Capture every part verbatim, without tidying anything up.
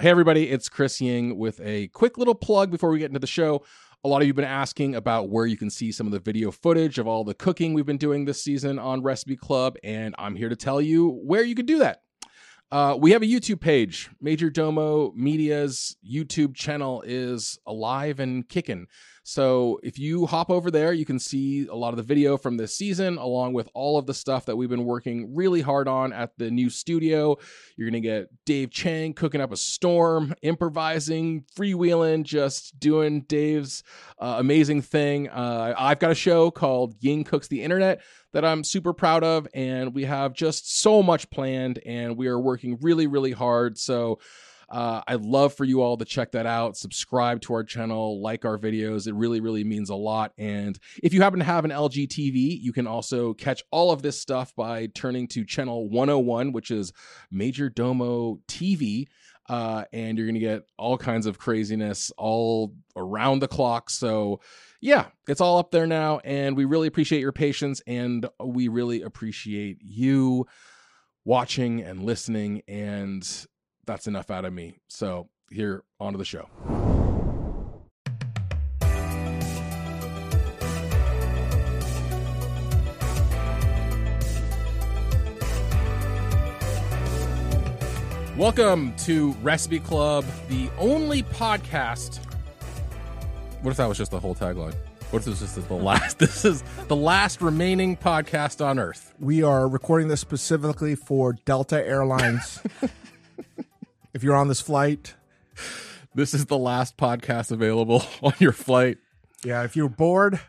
Hey, everybody, it's Chris Ying with a quick little plug before we get into the show. A lot of you have been asking about where you can see some of the video footage of all the cooking we've been doing this season on Recipe Club, and I'm here to tell you where you can do that. Uh, we have a YouTube page. Major Domo Media's YouTube channel is alive and kicking. So if you hop over there, you can see a lot of the video from this season, along with all of the stuff that we've been working really hard on at the new studio. You're going to get Dave Chang cooking up a storm, improvising, freewheeling, just doing Dave's uh, amazing thing. Uh, I've got a show called Ying Cooks the Internet that I'm super proud of, and we have just so much planned, and we are working really, really hard. So Uh, I'd love for you all to check that out, subscribe to our channel, like our videos. It really, really means a lot. And if you happen to have an L G T V, you can also catch all of this stuff by turning to channel one oh one, which is Major Domo T V. Uh, and you're going to get all kinds of craziness all around the clock. So yeah, it's all up there now. And we really appreciate your patience, and we really appreciate you watching and listening, and that's enough out of me. So here, on to the show. Welcome to Recipe Club, the only podcast. What if that was just the whole tagline? What if this is the last? This is the last remaining podcast on Earth. We are recording this specifically for Delta Airlines. If you're on this flight, this is the last podcast available on your flight. Yeah, if you're bored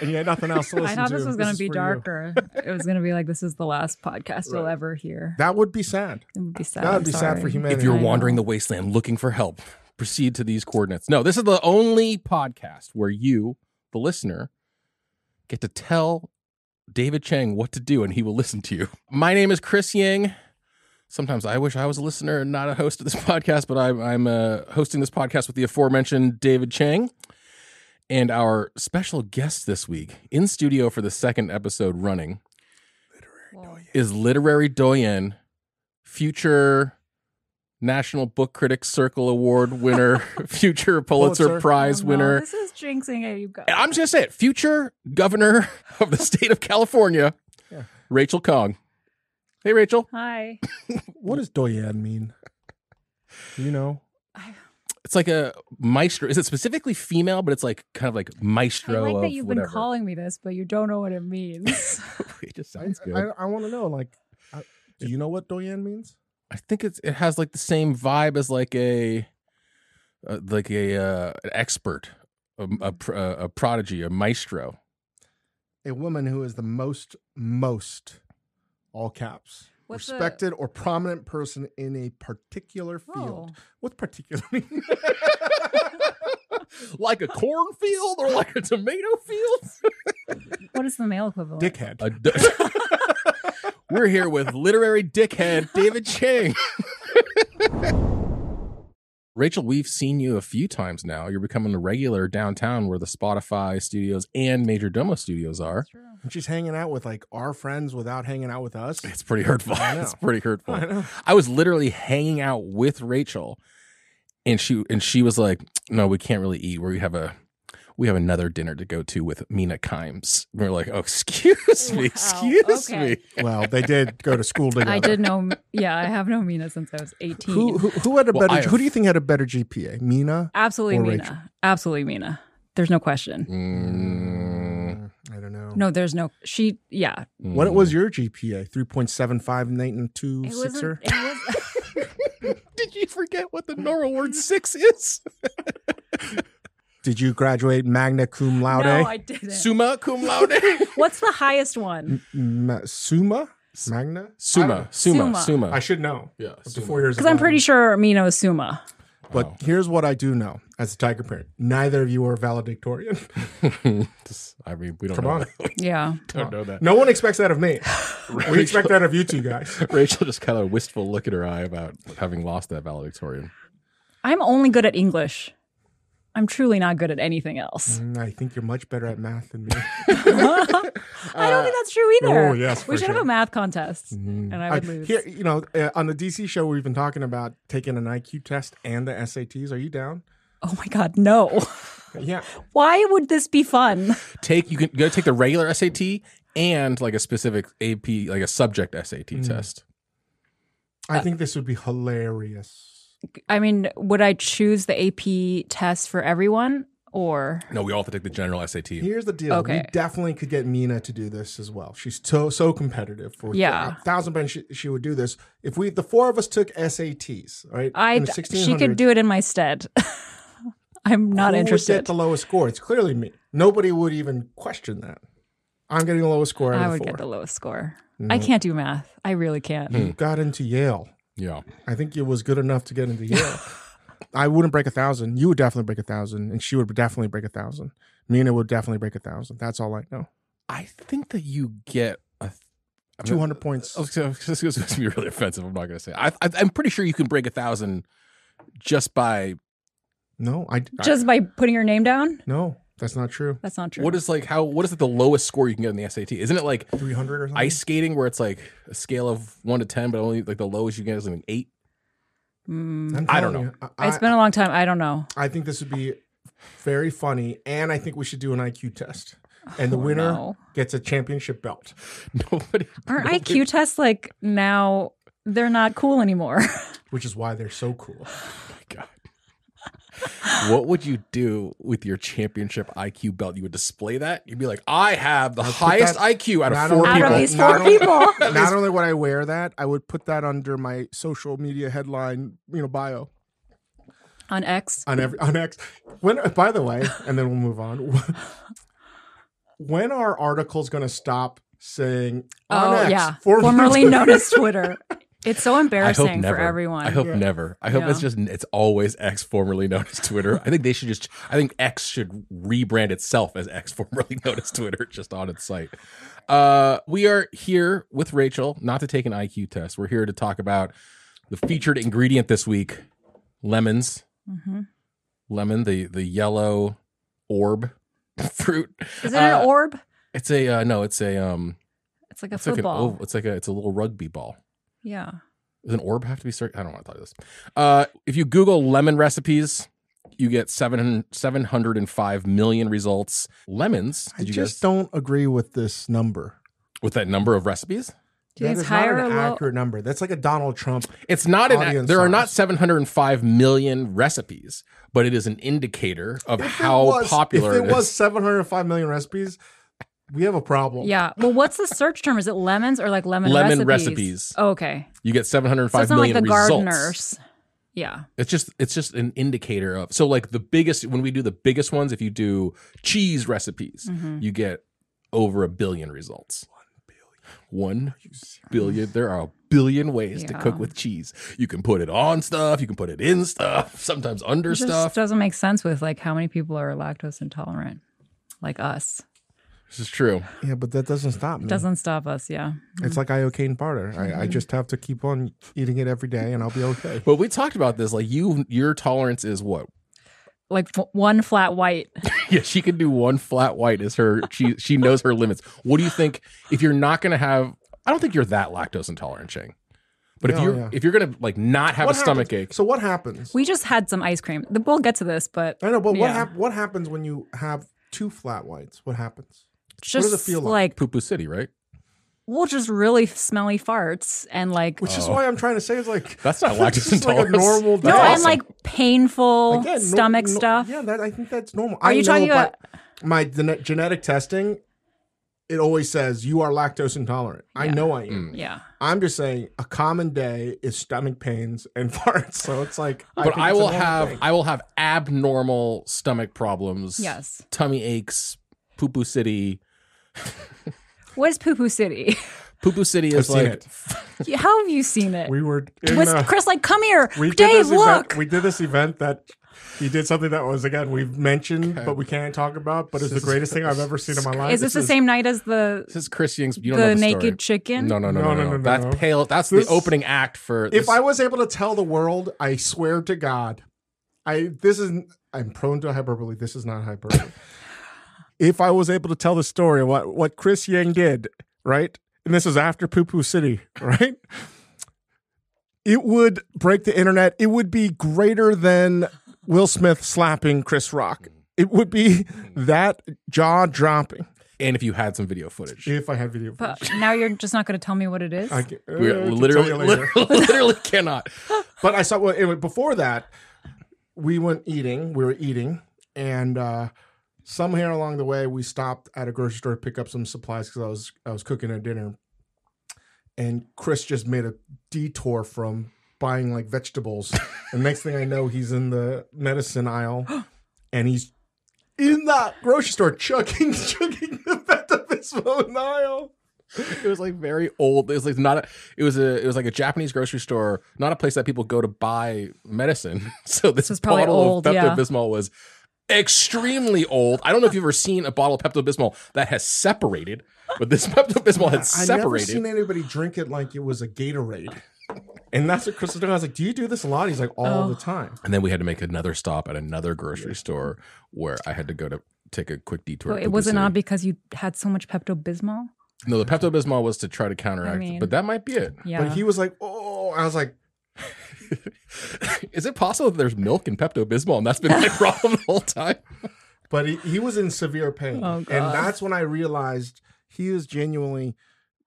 and you had nothing else to listen to. I thought to, this was going to be darker. You. It was going to be like, this is the last podcast right. You'll ever hear. That would be sad. It would be sad. That would I'm be sorry. sad for humanity. If you're wandering the wasteland looking for help, proceed to these coordinates. No, this is the only podcast where you, the listener, get to tell David Chang what to do, and he will listen to you. My name is Chris Ying. Sometimes I wish I was a listener and not a host of this podcast, but I'm, I'm uh, hosting this podcast with the aforementioned David Chang. And our special guest this week, in studio for the second episode running, literary doyen. is literary doyen, future National Book Critics Circle Award winner, future Pulitzer, Pulitzer. Prize oh, no. winner. This is jinxing it, you guys. I'm just going to say it. Future governor of the state of California, yeah. Rachel Khong. Hey, Rachel. Hi. What does doyen mean? Do you know? It's like a maestro. Is it specifically female, but it's like kind of like maestro I like that you've whatever. been calling me this, but you don't know what it means. It just sounds I, good. I, I want to know, like, I, do you know what doyen means? I think it's it has like the same vibe as like a, uh, like a uh, an expert, a, a, a prodigy, a maestro. A woman who is the most, most... all caps. What's respected the... or prominent person in a particular field. Whoa. What's particular mean? Like a cornfield or like a tomato field? What is the male equivalent? Dickhead. A d- We're here with literary dickhead David Chang. Rachel, we've seen you a few times now. You're becoming a regular downtown where the Spotify studios and Major Domo studios are. She's hanging out with like our friends without hanging out with us. It's pretty hurtful. It's pretty hurtful. I know. I was literally hanging out with Rachel, and she and she was like, "No, we can't really eat. We have a we have another dinner to go to with Mina Kimes." And we we're like, "Oh, excuse me, wow. excuse okay. me." Well, they did go to school together. I did know. Yeah, I have known Mina since I was eighteen. Who, who, who had a well, better? Have, who do you think had a better G P A, Mina? Absolutely, or Mina. Rachel? Absolutely, Mina. There's no question. Mm, I don't know. No, there's no. She, yeah. Mm. What was your G P A? three point seven five Nate and two sixer. Did you forget what the normal word six is? Did you graduate magna cum laude? No, I didn't. Summa cum laude. What's the highest one? M- ma- summa. Magna? Summa. Summa. Summa. I should know. Yeah. Four years. Because I'm pretty sure Mino is Summa. But oh. here's what I do know as a tiger parent. Neither of you are valedictorian. Just, I mean, we don't Come know on. That. Yeah. Don't know that. No one expects that of me. Rachel, we expect that of you two guys. Rachel just kind of wistful look in her eye about having lost that valedictorian. I'm only good at English. I'm truly not good at anything else. Mm, I think you're much better at math than me. I don't uh, think that's true either. Oh, yes, we should sure. have a math contest, mm-hmm. and I would I, lose. Here, you know, uh, on the D C show, we've been talking about taking an I Q test and the S A Ts. Are you down? Oh my God, no. Yeah. Why would this be fun? Take you can go take the regular S A T and like a specific A P, like a subject S A T mm. test. I uh, think this would be hilarious. I mean, would I choose the A P test for everyone or? No, we all have to take the general S A T. Here's the deal. Okay. We definitely could get Mina to do this as well. She's so, so competitive. For yeah. A thousand percent she, she would do this. If we, the four of us took S A Ts, right? I, she could do it in my stead. I'm not who interested. Who would get the lowest score? It's clearly me. Nobody would even question that. I'm getting the lowest score out of the I would four. Get the lowest score. No. I can't do math. I really can't. You got into Yale. Yeah, I think it was good enough to get into Yale. I wouldn't break a thousand. You would definitely break a thousand, and she would definitely break a thousand. Mina would definitely break a thousand. That's all I know. I think that you get a th- two hundred points. This is going to be really offensive. I'm not going to say. I, I, I'm pretty sure you can break a thousand just by no. I just I, by putting your name down. No, that's not true. That's not true. What is like how? What is it? The lowest score you can get in the S A T? Isn't it like three hundred or something? Ice skating, where it's like a scale of one to ten, but only like the lowest you get is like an eight. Mm, I don't know. You, I, it's been a long time. I don't know. I think this would be very funny, and I think we should do an I Q test, and the winner oh, no. gets a championship belt. Nobody. Our nobody... I Q tests like now they're not cool anymore. Which is why they're so cool. Oh my God. What would you do with your championship I Q belt? You would display that? You'd be like, I have the I'll highest I Q out of four only, people. Out of these four not people. Only, not only would I wear that, I would put that under my social media headline, you know, bio. On X? On every, on X. When, by the way, and then we'll move on. When are articles going to stop saying, on oh, X, yeah. formerly, formerly known as Twitter? It's so embarrassing for everyone. I hope yeah. never. I hope yeah. it's just, it's always X, formerly known as Twitter. I think they should just, I think X should rebrand itself as X, formerly known as Twitter, just on its site. Uh, we are here with Rachel, not to take an I Q test. We're here to talk about the featured ingredient this week, lemons. Mm-hmm. Lemon, the, the yellow orb fruit. Is it uh, an orb? It's a, uh, no, it's a, um, it's like a it's football. Like an, it's like a, it's a little rugby ball. Yeah. Does an orb have to be certain? I don't want to talk about this. Uh, if you Google lemon recipes, you get seven hundred five million results. Lemons. Did I you just guess? Don't agree with this number. With that number of recipes? Do you that think it's not an low? Accurate number. That's like a Donald Trump. It's not an. There size. Are not seven hundred five million recipes, but it is an indicator of if how was, popular. If it, it was is. seven hundred five million recipes. We have a problem. Yeah. Well, what's the search term? Is it lemons or like lemon, lemon recipes? Lemon recipes. Oh, okay. You get seven hundred five so million like results. It's not like the gardeners. Yeah. It's just it's just an indicator of. So like the biggest, when we do the biggest ones, if you do cheese recipes, mm-hmm. you get over a billion results. One billion. There are a billion ways yeah. to cook with cheese. You can put it on stuff. You can put it in stuff. Sometimes under it just stuff. It doesn't make sense with like how many people are lactose intolerant like us. This is true. Yeah, but that doesn't stop me. It doesn't stop us, yeah. It's like iocane powder. I, mm-hmm. I just have to keep on eating it every day and I'll be okay. But we talked about this. Like you, your tolerance is what? Like f- one flat white. Yeah, she can do one flat white is her. She she knows her limits. What do you think if you're not going to have, I don't think you're that lactose intolerant, Chang. But yeah, if you're yeah. if you're gonna like not have what a stomach happens? ache, so what happens? We just had some ice cream. We'll get to this, but I know. But yeah. what hap- what happens when you have two flat whites? What happens? Just what does it feel like? Like Poo Poo City, right? Well, just really smelly farts and like, which oh. is why I'm trying to say is like that's not lactose intolerance. Like a normal no, awesome. And like painful like, yeah, stomach no, no, stuff. Yeah, that I think that's normal. Are I you know talking about my gen- genetic testing? It always says you are lactose intolerant. Yeah. I know I am. Mm. Yeah, I'm just saying a common day is stomach pains and farts. So it's like, but I, I will have thing. I will have abnormal stomach problems. Yes, tummy aches, Poo Poo City. What is Poo Poo City? Poo Poo City is I've like. Seen it. How have you seen it? We were. In, was uh, Chris like, come here, we Dave, look. Event, we did this event that he did something that was, again, we've mentioned, okay. but we can't talk about, but it's the greatest thing I've ever seen in my life. Is this, this the is, same night as the. This is Chris Ying's. You don't the know the naked story. Chicken? No, no, no, no, no. no, no, no that's no. pale. That's this, the opening act for. This. If I was able to tell the world, I swear to God. I this is I'm prone to hyperbole. This is not hyperbole. If I was able to tell the story, what what Chris Yang did, right? And this is after Poo Poo City, right? It would break the internet. It would be greater than Will Smith slapping Chris Rock. It would be that jaw-dropping. And if you had some video footage. If I had video footage. But now you're just not going to tell me what it is? I can, uh, we literally, can literally, literally cannot. But I saw, well, anyway, before that, we went eating. We were eating. And uh, somewhere along the way, we stopped at a grocery store to pick up some supplies because I was I was cooking a dinner. And Chris just made a detour from buying like vegetables. And next thing I know, he's in the medicine aisle and he's in that grocery store chugging, chugging the Pepto-Bismol aisle. It was like very old. It was like not a, it was a, it was like a Japanese grocery store, not a place that people go to buy medicine. So this, this bottle old, of Pepto-Bismol yeah. was extremely old. I don't know if you've ever seen a bottle of Pepto-Bismol that has separated, but this Pepto-Bismol had separated. I've never seen anybody drink it like it was a Gatorade. And that's what Chris was doing. I was like, do you do this a lot? He's like, all oh. the time. And then we had to make another stop at another grocery yeah. store where I had to go to take a quick detour. Well, it wasn't on because you had so much Pepto-Bismol? No, the Pepto-Bismol was to try to counteract I mean, it, but that might be it. Yeah. But he was like, oh, I was like, is it possible that there's milk in Pepto-Bismol and that's been my problem the whole time? But he, he was in severe pain. Oh, and that's when I realized he is genuinely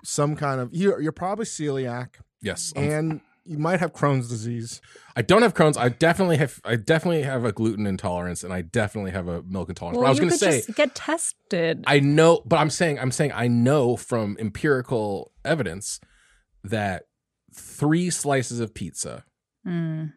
some kind of, you're, you're probably celiac. Yes. I'm, and you might have Crohn's disease. I don't have Crohn's. I definitely have I definitely have a gluten intolerance and I definitely have a milk intolerance. Well, but I was going to say just get tested. I know, but I'm saying I'm saying I know from empirical evidence that three slices of pizza. Mm.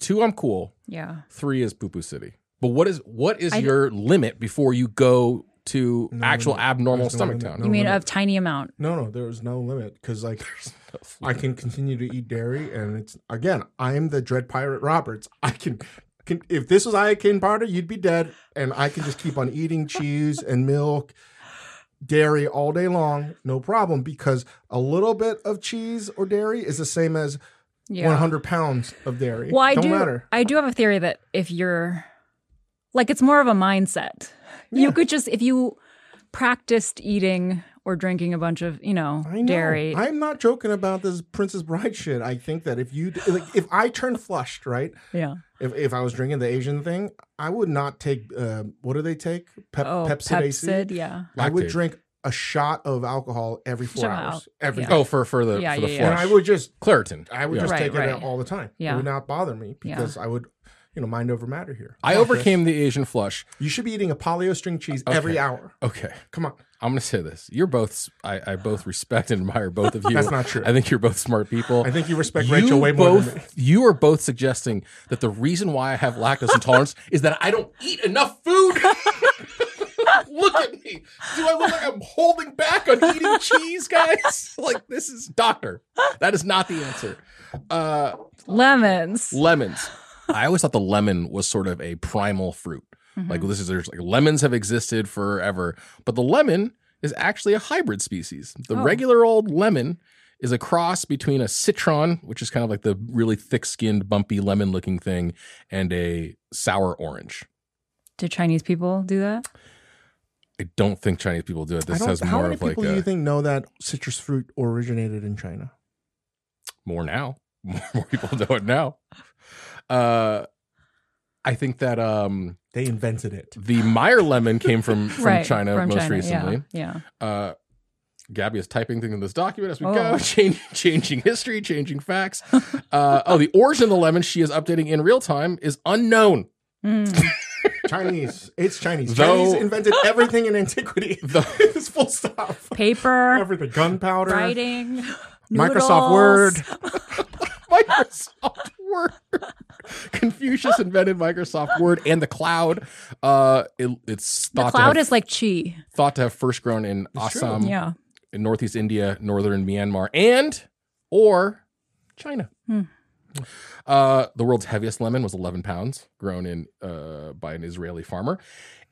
Two I'm cool. Yeah. Three is Poo Poo City. But what is what is I your d- limit before you go to no, actual no, abnormal stomach no town. No you mean limit. Of tiny amount? No, no, there was no limit because like no I can continue to eat dairy and it's again I am the Dread Pirate Roberts. I can, can if this was Iacane Parter, you'd be dead, and I can just keep on eating cheese and milk, dairy all day long, no problem because a little bit of cheese or dairy is the same as yeah. one hundred pounds of dairy. Well, I Don't do matter. I do have a theory that if you're like it's more of a mindset. Yeah. You could just, if you practiced eating or drinking a bunch of, you know, I know. dairy. I'm not joking about this Princess Bride shit. I think that if you, like, if I turned flushed, right? Yeah. If if I was drinking the Asian thing, I would not take, uh, what do they take? Pep- oh, Pepsid, Pepsid yeah. Lactate. I would drink a shot of alcohol every four Shut hours. Out. Every yeah. Oh, for, for the, yeah, for the yeah, flush. Yeah. And I would just, Claritin. I would yeah. just right, take right. it all the time. Yeah. It would not bother me because yeah. I would... You know, mind over matter here. I Not overcame this. The Asian flush. You should be eating a polio string cheese okay. every hour. Okay. Come on. I'm going to say this. You're both, I, I both respect and admire both of you. That's not true. I think you're both smart people. I think you respect you Rachel way both, more than me. You are both suggesting that the reason why I have lactose intolerance is that I don't eat enough food. Look at me. Do I look like I'm holding back on eating cheese, guys? Like, this is, doctor, that is not the answer. Uh, lemons. Lemons. I always thought the lemon was sort of a primal fruit. Mm-hmm. Like this is there's like lemons have existed forever, but the lemon is actually a hybrid species. The oh. regular old lemon is a cross between a citron, which is kind of like the really thick-skinned, bumpy lemon-looking thing, and a sour orange. Do Chinese people do that? I don't think Chinese people do it. This has more of like. How many people do you think know that citrus fruit originated in China? More now. More, more people know it now. Uh, I think that um, they invented it. The Meyer lemon came from, from right, China from most China, recently. Yeah. yeah. Uh, Gabby is typing things in this document as we oh. go, Change, changing history, changing facts. Uh, oh, the origin of the lemon she is updating in real time is unknown. Mm. Chinese. It's Chinese. Though, Chinese invented everything in antiquity. The, it's full stop. Paper. Everything. Gunpowder. Writing. Microsoft Word. Microsoft Word. Confucius invented Microsoft Word and the cloud. Uh, it, it's thought the cloud have, is like chi. Thought to have first grown in it's Assam, yeah. in northeast India, northern Myanmar, and or China. Hmm. Uh, the world's heaviest lemon was eleven pounds, grown in uh, by an Israeli farmer.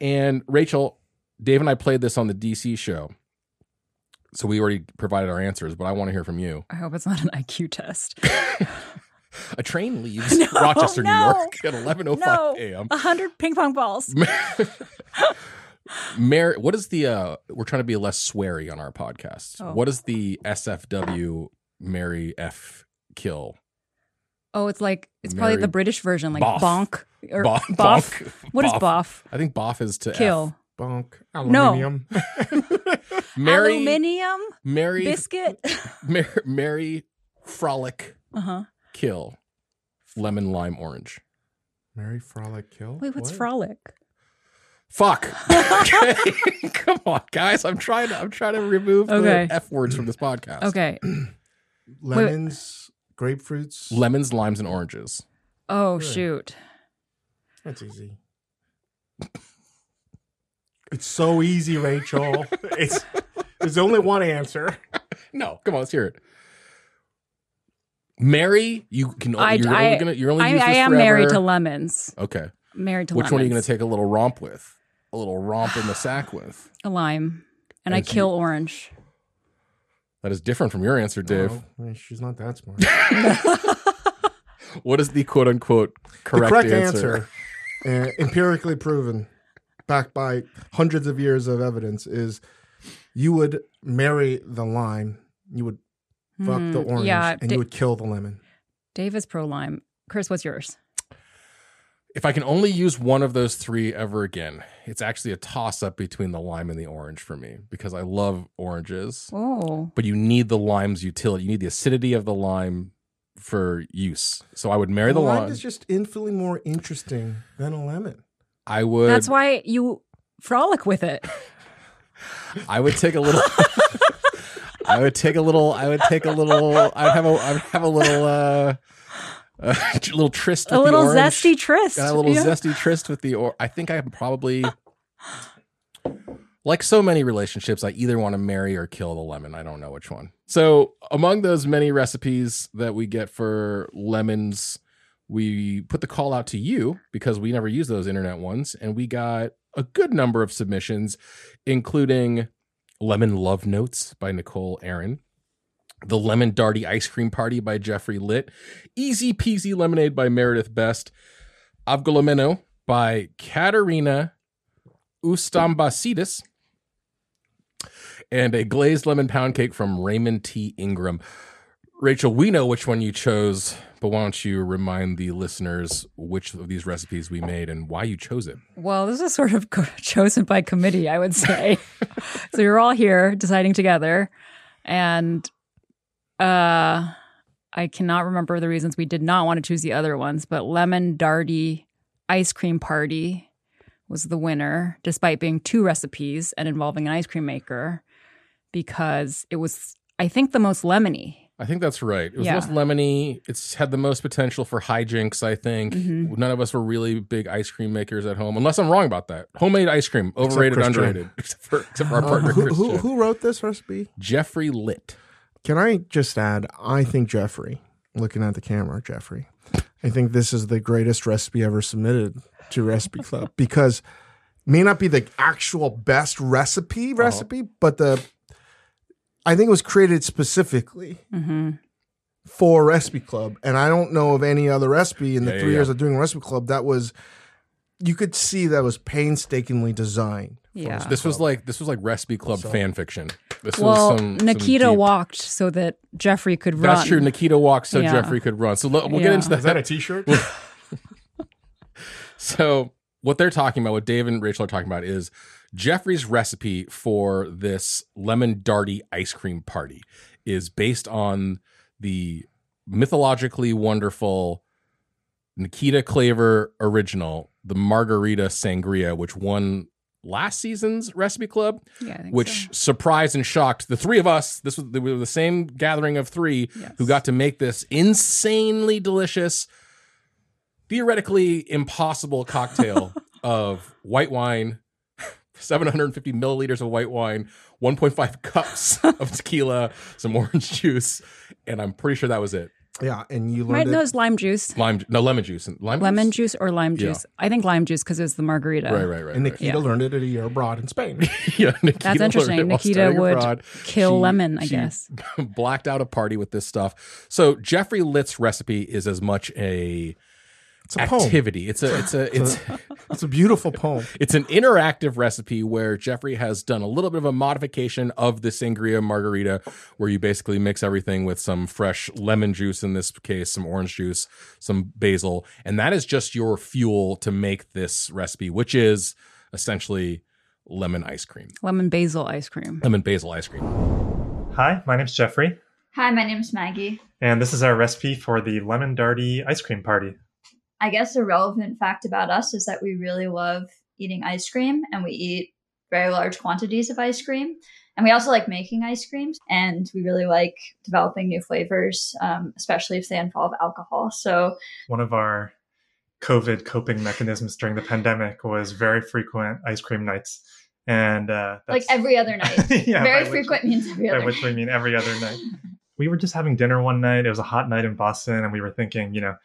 And Rachel, Dave and I played this on the D C show. So we already provided our answers, but I want to hear from you. I hope it's not an I Q test. A train leaves no, Rochester, no, New York at eleven oh five no, a m. one hundred ping pong balls. Mer- what is the, uh, we're trying to be less sweary on our podcast. Oh. What is the S F W Mary F. Kill? Oh, it's like, it's Mary probably the British version, like boff. Bonk. Or boff. Bonk. Bonk. What boff. is boff? I think boff is to kill. F. Bonk. Aluminium. No. Mary, Aluminium. Mary. Biscuit. Mary, Mary Frolic. Uh-huh. Kill. Lemon, lime, orange. Mary Frolic Kill? Wait, what's what? Frolic? Fuck. Okay. Come on, guys. I'm trying to I'm trying to remove okay. the F words from this podcast. Okay. Lemons, wait. grapefruits. Lemons, limes, and oranges. Oh, really? Shoot. That's easy. It's so easy, Rachel. It's there's only one answer. No, come on, let's hear it. Mary, you can I, you're, I, only gonna, you're only I, use this I am forever. Married to lemons. Okay. Married to Which lemons. Which one are you going to take a little romp with? A little romp in the sack with? A lime. And As I kill you, orange. That is different from your answer, Dave. No, I mean, she's not that smart. What is the quote-unquote correct, correct answer? The correct answer, uh, empirically proven, backed by hundreds of years of evidence, is you would marry the lime, you would fuck mm, the orange, yeah, and da- you would kill the lemon. Dave is pro-lime. Chris, what's yours? If I can only use one of those three ever again, it's actually a toss-up between the lime and the orange for me because I love oranges. Oh. But you need the lime's utility. You need the acidity of the lime for use. So I would marry the, the lime. The lime is just infinitely more interesting than a lemon. I would. That's why you frolic with it. I would take a little... I would take a little... I would take a little... I would have a, I would have a little... Uh, Uh, a little tryst with a little the orange. zesty tryst Got a little yeah. zesty tryst with the or I think I'm probably like so many relationships, I either want to marry or kill the lemon. I don't know which one. So among those many recipes that we get for lemons, we put the call out to you because we never use those internet ones, and we got a good number of submissions, including Lemon Love Notes by Nicole Aaron, The Lemon Darty Ice Cream Party by Geoffrey Litt, Easy Peasy Lemonade by Meredith Best, Avgolomeno by Katerina Ustambasidis, and a glazed lemon pound cake from Raymond T. Ingram. Rachel, we know which one you chose, but why don't you remind the listeners which of these recipes we made and why you chose it? Well, this is sort of co- chosen by committee, I would say. So you're all here deciding together, and... Uh, I cannot remember the reasons we did not want to choose the other ones, but Lemon Darty Ice Cream Party was the winner, despite being two recipes and involving an ice cream maker, because it was, I think, the most lemony. I think that's right. It was yeah. the most lemony. It's had the most potential for hijinks, I think. Mm-hmm. None of us were really big ice cream makers at home, unless I'm wrong about that. Homemade ice cream, overrated, except underrated. except, for, except for our partner, uh, who, Chris Chen. Who wrote this recipe? Geoffrey Litt. Can I just add, I think Geoffrey, looking at the camera, Geoffrey, I think this is the greatest recipe ever submitted to Recipe Club, because it may not be the actual best recipe recipe, oh. but the I think it was created specifically mm-hmm. for Recipe Club. And I don't know of any other recipe in the yeah, three yeah, years yeah. of doing Recipe Club that was, you could see that was painstakingly designed. Yeah. This was like this was like Recipe Club so, fan fiction. This well, was some, Nikita some deep... walked so that Geoffrey could run. That's true. Nikita walked so yeah. Geoffrey could run. So lo- we'll yeah. get into that. Is that a T-shirt? So what they're talking about, what Dave and Rachel are talking about, is Geoffrey's recipe for this Lemon Darty Ice Cream Party is based on the mythologically wonderful Nikita Claver original, the Margarita Sangria, which won last season's Recipe Club, yeah, which so. surprised and shocked the three of us. This was, we were the same gathering of three yes. who got to make this insanely delicious, theoretically impossible cocktail of white wine, seven hundred fifty milliliters of white wine, one point five cups of tequila, some orange juice, and I'm pretty sure that was it. Yeah, and you learned. Right, no, it's lime juice. Lime, no, lemon juice. Lime lemon juice, juice or lime juice. Yeah. I think lime juice because it was the margarita. Right, right, right. And Nikita right. Yeah. learned it at a year abroad in Spain. yeah, Nikita that's interesting. Nikita would abroad. kill she, lemon, I she guess. Blacked out a party with this stuff. So Geoffrey Litt's recipe is as much a. It's a activity. Poem. It's a it's a it's it's a, it's a beautiful poem. It's an interactive recipe where Geoffrey has done a little bit of a modification of the sangria margarita, where you basically mix everything with some fresh lemon juice in this case, some orange juice, some basil, and that is just your fuel to make this recipe, which is essentially lemon ice cream. Lemon basil ice cream. Lemon basil ice cream. Hi, my name's Geoffrey. Hi, my name's Maggie. And this is our recipe for the lemon darty ice cream party. I guess a relevant fact about us is that we really love eating ice cream, and we eat very large quantities of ice cream. And we also like making ice creams, and we really like developing new flavors, um, especially if they involve alcohol. So one of our COVID coping mechanisms during the pandemic was very frequent ice cream nights. And uh, like every other night. yeah, very frequent which, means every other night. By which we mean every other night. We were just having dinner one night. It was a hot night in Boston, and we were thinking, you know,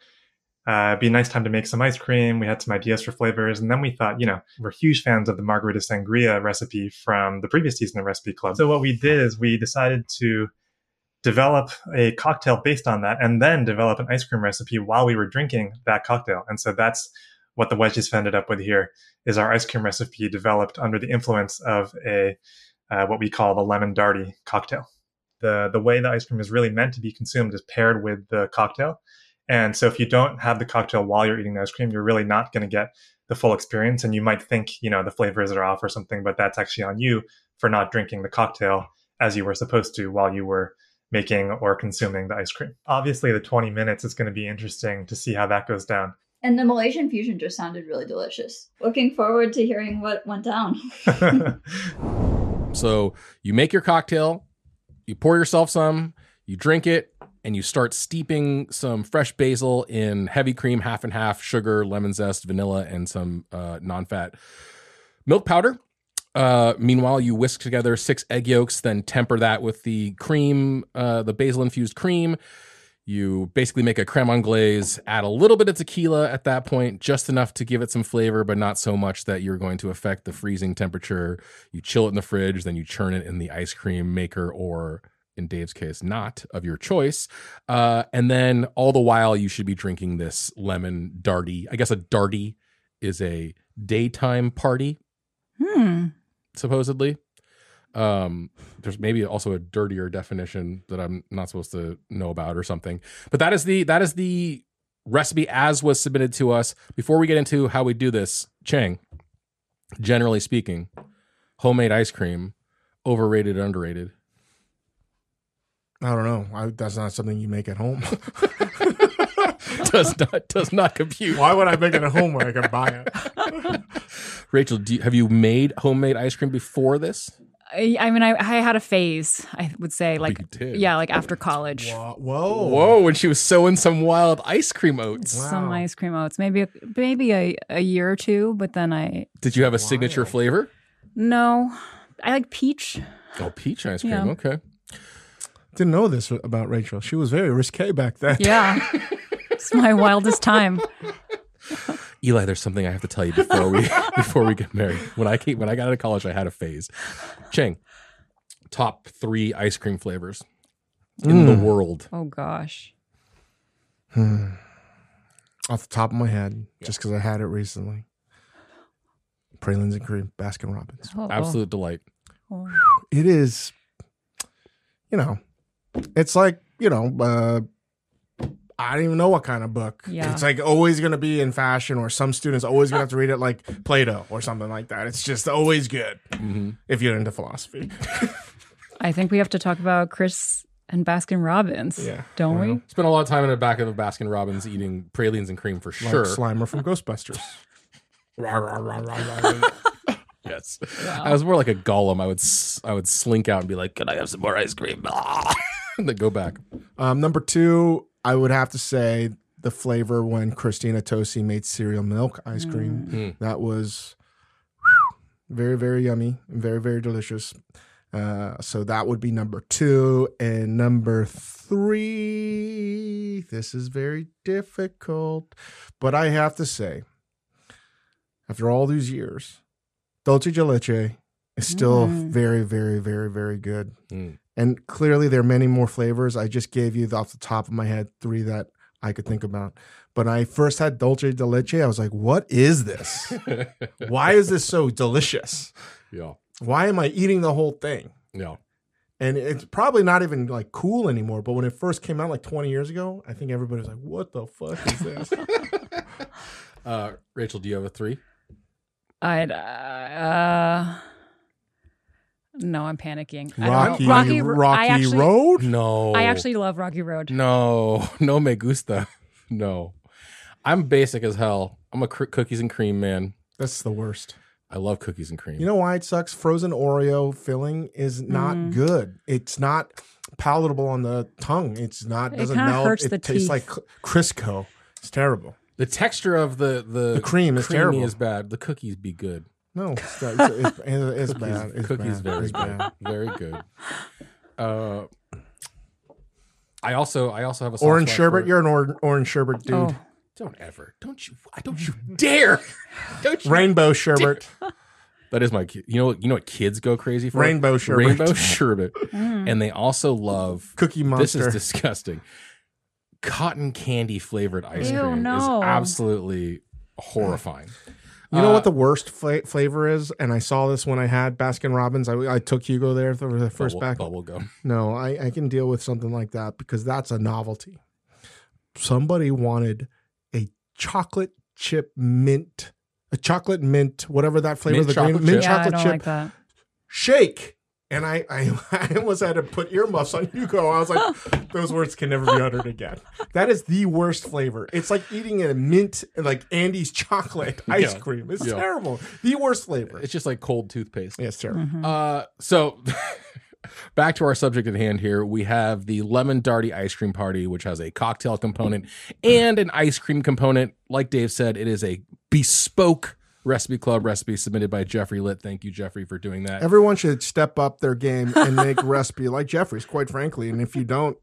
Uh, it'd be a nice time to make some ice cream. We had some ideas for flavors. And then we thought, you know, we're huge fans of the Margarita Sangria recipe from the previous season of Recipe Club. So what we did is we decided to develop a cocktail based on that and then develop an ice cream recipe while we were drinking that cocktail. And so that's what the wedges ended up with here is our ice cream recipe developed under the influence of a uh, what we call the lemon darty cocktail. The, the way the ice cream is really meant to be consumed is paired with the cocktail. And so if you don't have the cocktail while you're eating the ice cream, you're really not going to get the full experience. And you might think, you know, the flavors are off or something, but that's actually on you for not drinking the cocktail as you were supposed to while you were making or consuming the ice cream. Obviously, the twenty minutes is going to be interesting to see how that goes down. And the Malaysian fusion just sounded really delicious. Looking forward to hearing what went down. So you make your cocktail, you pour yourself some, you drink it, and you start steeping some fresh basil in heavy cream, half and half, sugar, lemon zest, vanilla, and some uh, non-fat milk powder. Uh, meanwhile, you whisk together six egg yolks, then temper that with the cream, uh, the basil-infused cream. You basically make a creme anglaise, add a little bit of tequila at that point, just enough to give it some flavor, but not so much that you're going to affect the freezing temperature. You chill it in the fridge, then you churn it in the ice cream maker or... in Dave's case, not of your choice. Uh, and then all the while you should be drinking this lemon darty. I guess a darty is a daytime party, hmm. supposedly. Um, there's maybe also a dirtier definition that I'm not supposed to know about or something. But that is the that is the recipe as was submitted to us. Before we get into how we do this, Chang, generally speaking, homemade ice cream, overrated, underrated. I don't know. I, that's not something you make at home. does not does not compute. Why would I make it at home when I can buy it? Rachel, do you, have you made homemade ice cream before this? I, I mean, I, I had a phase. I would say, like, yeah, like after college. Whoa, whoa, whoa! When she was sowing some wild ice cream oats, wow. some ice cream oats, maybe maybe a, a year or two. But then I did. You have a wild. signature flavor? No, I like peach. Oh, peach ice cream. Yeah. Okay. Didn't know this about Rachel. She was very risque back then. Yeah. It's my wildest time. Eli, there's something I have to tell you before we before we get married. When I came, when I got out of college, I had a phase. Chang, top three ice cream flavors mm. in the world. Oh, gosh. Hmm. Off the top of my head, yeah. just because I had it recently. Pralines and cream, Baskin-Robbins. Oh. Absolute delight. Oh. It is, you know. It's like, you know, uh, I don't even know what kind of book. Yeah. It's like always going to be in fashion, or some student's always going to have to read it like Plato or something like that. It's just always good mm-hmm. if you're into philosophy. I think we have to talk about Chris and Baskin-Robbins, yeah. don't yeah. we? Spent a lot of time in the back of a Baskin-Robbins eating pralines and cream for sure. Like Slimer from Ghostbusters. rah, rah, rah, rah, rah. Yes. Wow. I was more like a golem. I would I would slink out and be like, can I have some more ice cream? And then go back. Um, number two, I would have to say the flavor when Christina Tosi made cereal milk ice cream. Mm. That was whew, very, very yummy and very, very delicious. Uh, so that would be number two. And number three, this is very difficult, but I have to say, after all these years, dulce de leche is still mm. very, very, very, very good. Mm. And clearly there are many more flavors. I just gave you off the top of my head three that I could think about. But I first had dulce de leche. I was like, what is this? Why is this so delicious? Yeah. Why am I eating the whole thing? Yeah. And it's probably not even like cool anymore. But when it first came out like twenty years ago, I think everybody was like, what the fuck is this? uh, Rachel, do you have a three? I'd, uh, no, I'm panicking. Rocky, I Rocky, Rocky I actually, Road? No. I actually love Rocky Road. No, no me gusta. No. I'm basic as hell. I'm a cr- cookies and cream man. That's the worst. I love cookies and cream. You know why it sucks? Frozen Oreo filling is not mm. good. It's not palatable on the tongue. It's not, it doesn't melt. Hurts it the tastes teeth. Like Crisco. It's terrible. The texture of the the, the cream is terrible. Is bad. The cookies be good. No, it's, it's, it's, it's cookies, bad. It's cookies bad. Very bad. Very good. Uh, I also I also have a orange sherbet. For... You're an or- orange sherbet dude. Oh. Don't ever. Don't you don't you dare. Don't you Rainbow sherbet. Dare. That is my kid. You know you know what kids go crazy for? Rainbow sherbet. Rainbow sherbet. Mm. And they also love Cookie Monster. This is disgusting. Cotton candy flavored ice Ew, cream no. is absolutely horrifying. You uh, know what the worst fla- flavor is? And I saw this when I had Baskin-Robbins. I, I took Hugo there for the first bubble, back. Bubble gum. No, I, I can deal with something like that because that's a novelty. Somebody wanted chocolate chip mint, a chocolate mint, whatever that flavor, mint the chocolate green, chip. mint yeah, chocolate I don't chip like that. Shake. And I, I, I almost had to put earmuffs on Hugo. I was like, those words can never be uttered again. That is the worst flavor. It's like eating a mint, like Andy's chocolate ice yeah. cream. It's yeah. terrible. The worst flavor. It's just like cold toothpaste. Yeah, it's terrible. Mm-hmm. Uh, so back to our subject at hand here. We have the Lemon Darty Ice Cream Party, which has a cocktail component and an ice cream component. Like Dave said, it is a bespoke Recipe Club recipe submitted by Geoffrey Litt. Thank you, Geoffrey, for doing that. Everyone should step up their game and make recipe like Geoffrey's, quite frankly. And if you don't,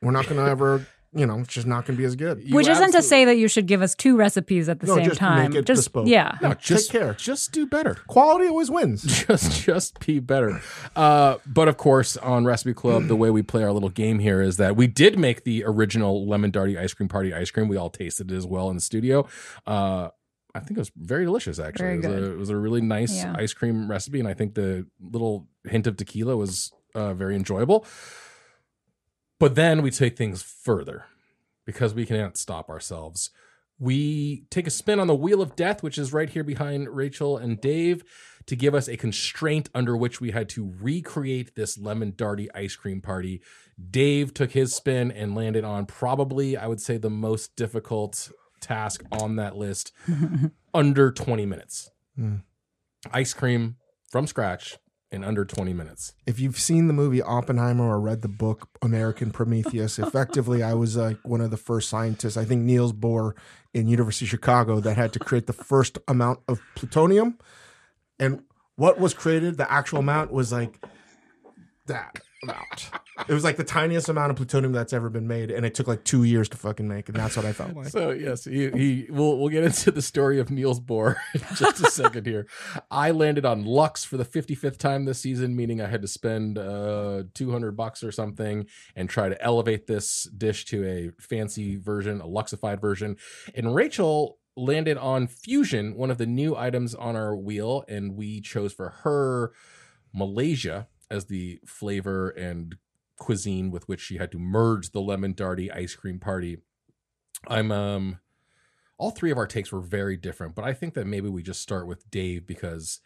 we're not going to ever... You know, it's just not going to be as good. You Which isn't absolutely. to say that you should give us two recipes at the no, same just time. Make it just bespoke. Yeah. No, just take care. Just do better. Quality always wins. Just, just be better. Uh, but of course, on Recipe Club, the way we play our little game here is that we did make the original Lemon Darty Ice Cream Party ice cream. We all tasted it as well in the studio. Uh, I think it was very delicious. Actually, very it, was a, it was a really nice yeah. ice cream recipe, and I think the little hint of tequila was uh, very enjoyable. But then we take things further because we cannot stop ourselves. We take a spin on the wheel of death, which is right here behind Rachel and Dave, to give us a constraint under which we had to recreate this Lemon Darty ice cream party. Dave took his spin and landed on probably, I would say, the most difficult task on that list, under twenty minutes. Mm. Ice cream from scratch. In under twenty minutes. If you've seen the movie Oppenheimer or read the book American Prometheus, effectively I was uh, one of the first scientists, I think Niels Bohr in University of Chicago, that had to create the first amount of plutonium. And what was created, the actual amount, was like that amount. It was like the tiniest amount of plutonium that's ever been made, and it took like two years to fucking make, and that's what I felt like. So yes, he, he we'll we'll get into the story of Niels Bohr in just a second here. I landed on Lux for the fifty-fifth time this season, meaning I had to spend uh, two hundred bucks or something and try to elevate this dish to a fancy version, a Luxified version. And Rachel landed on Fusion, one of the new items on our wheel, and we chose for her Malaysia as the flavor and cuisine with which she had to merge the Lemon Darty ice cream party. I'm um, all three of our takes were very different, but I think that maybe we just start with Dave because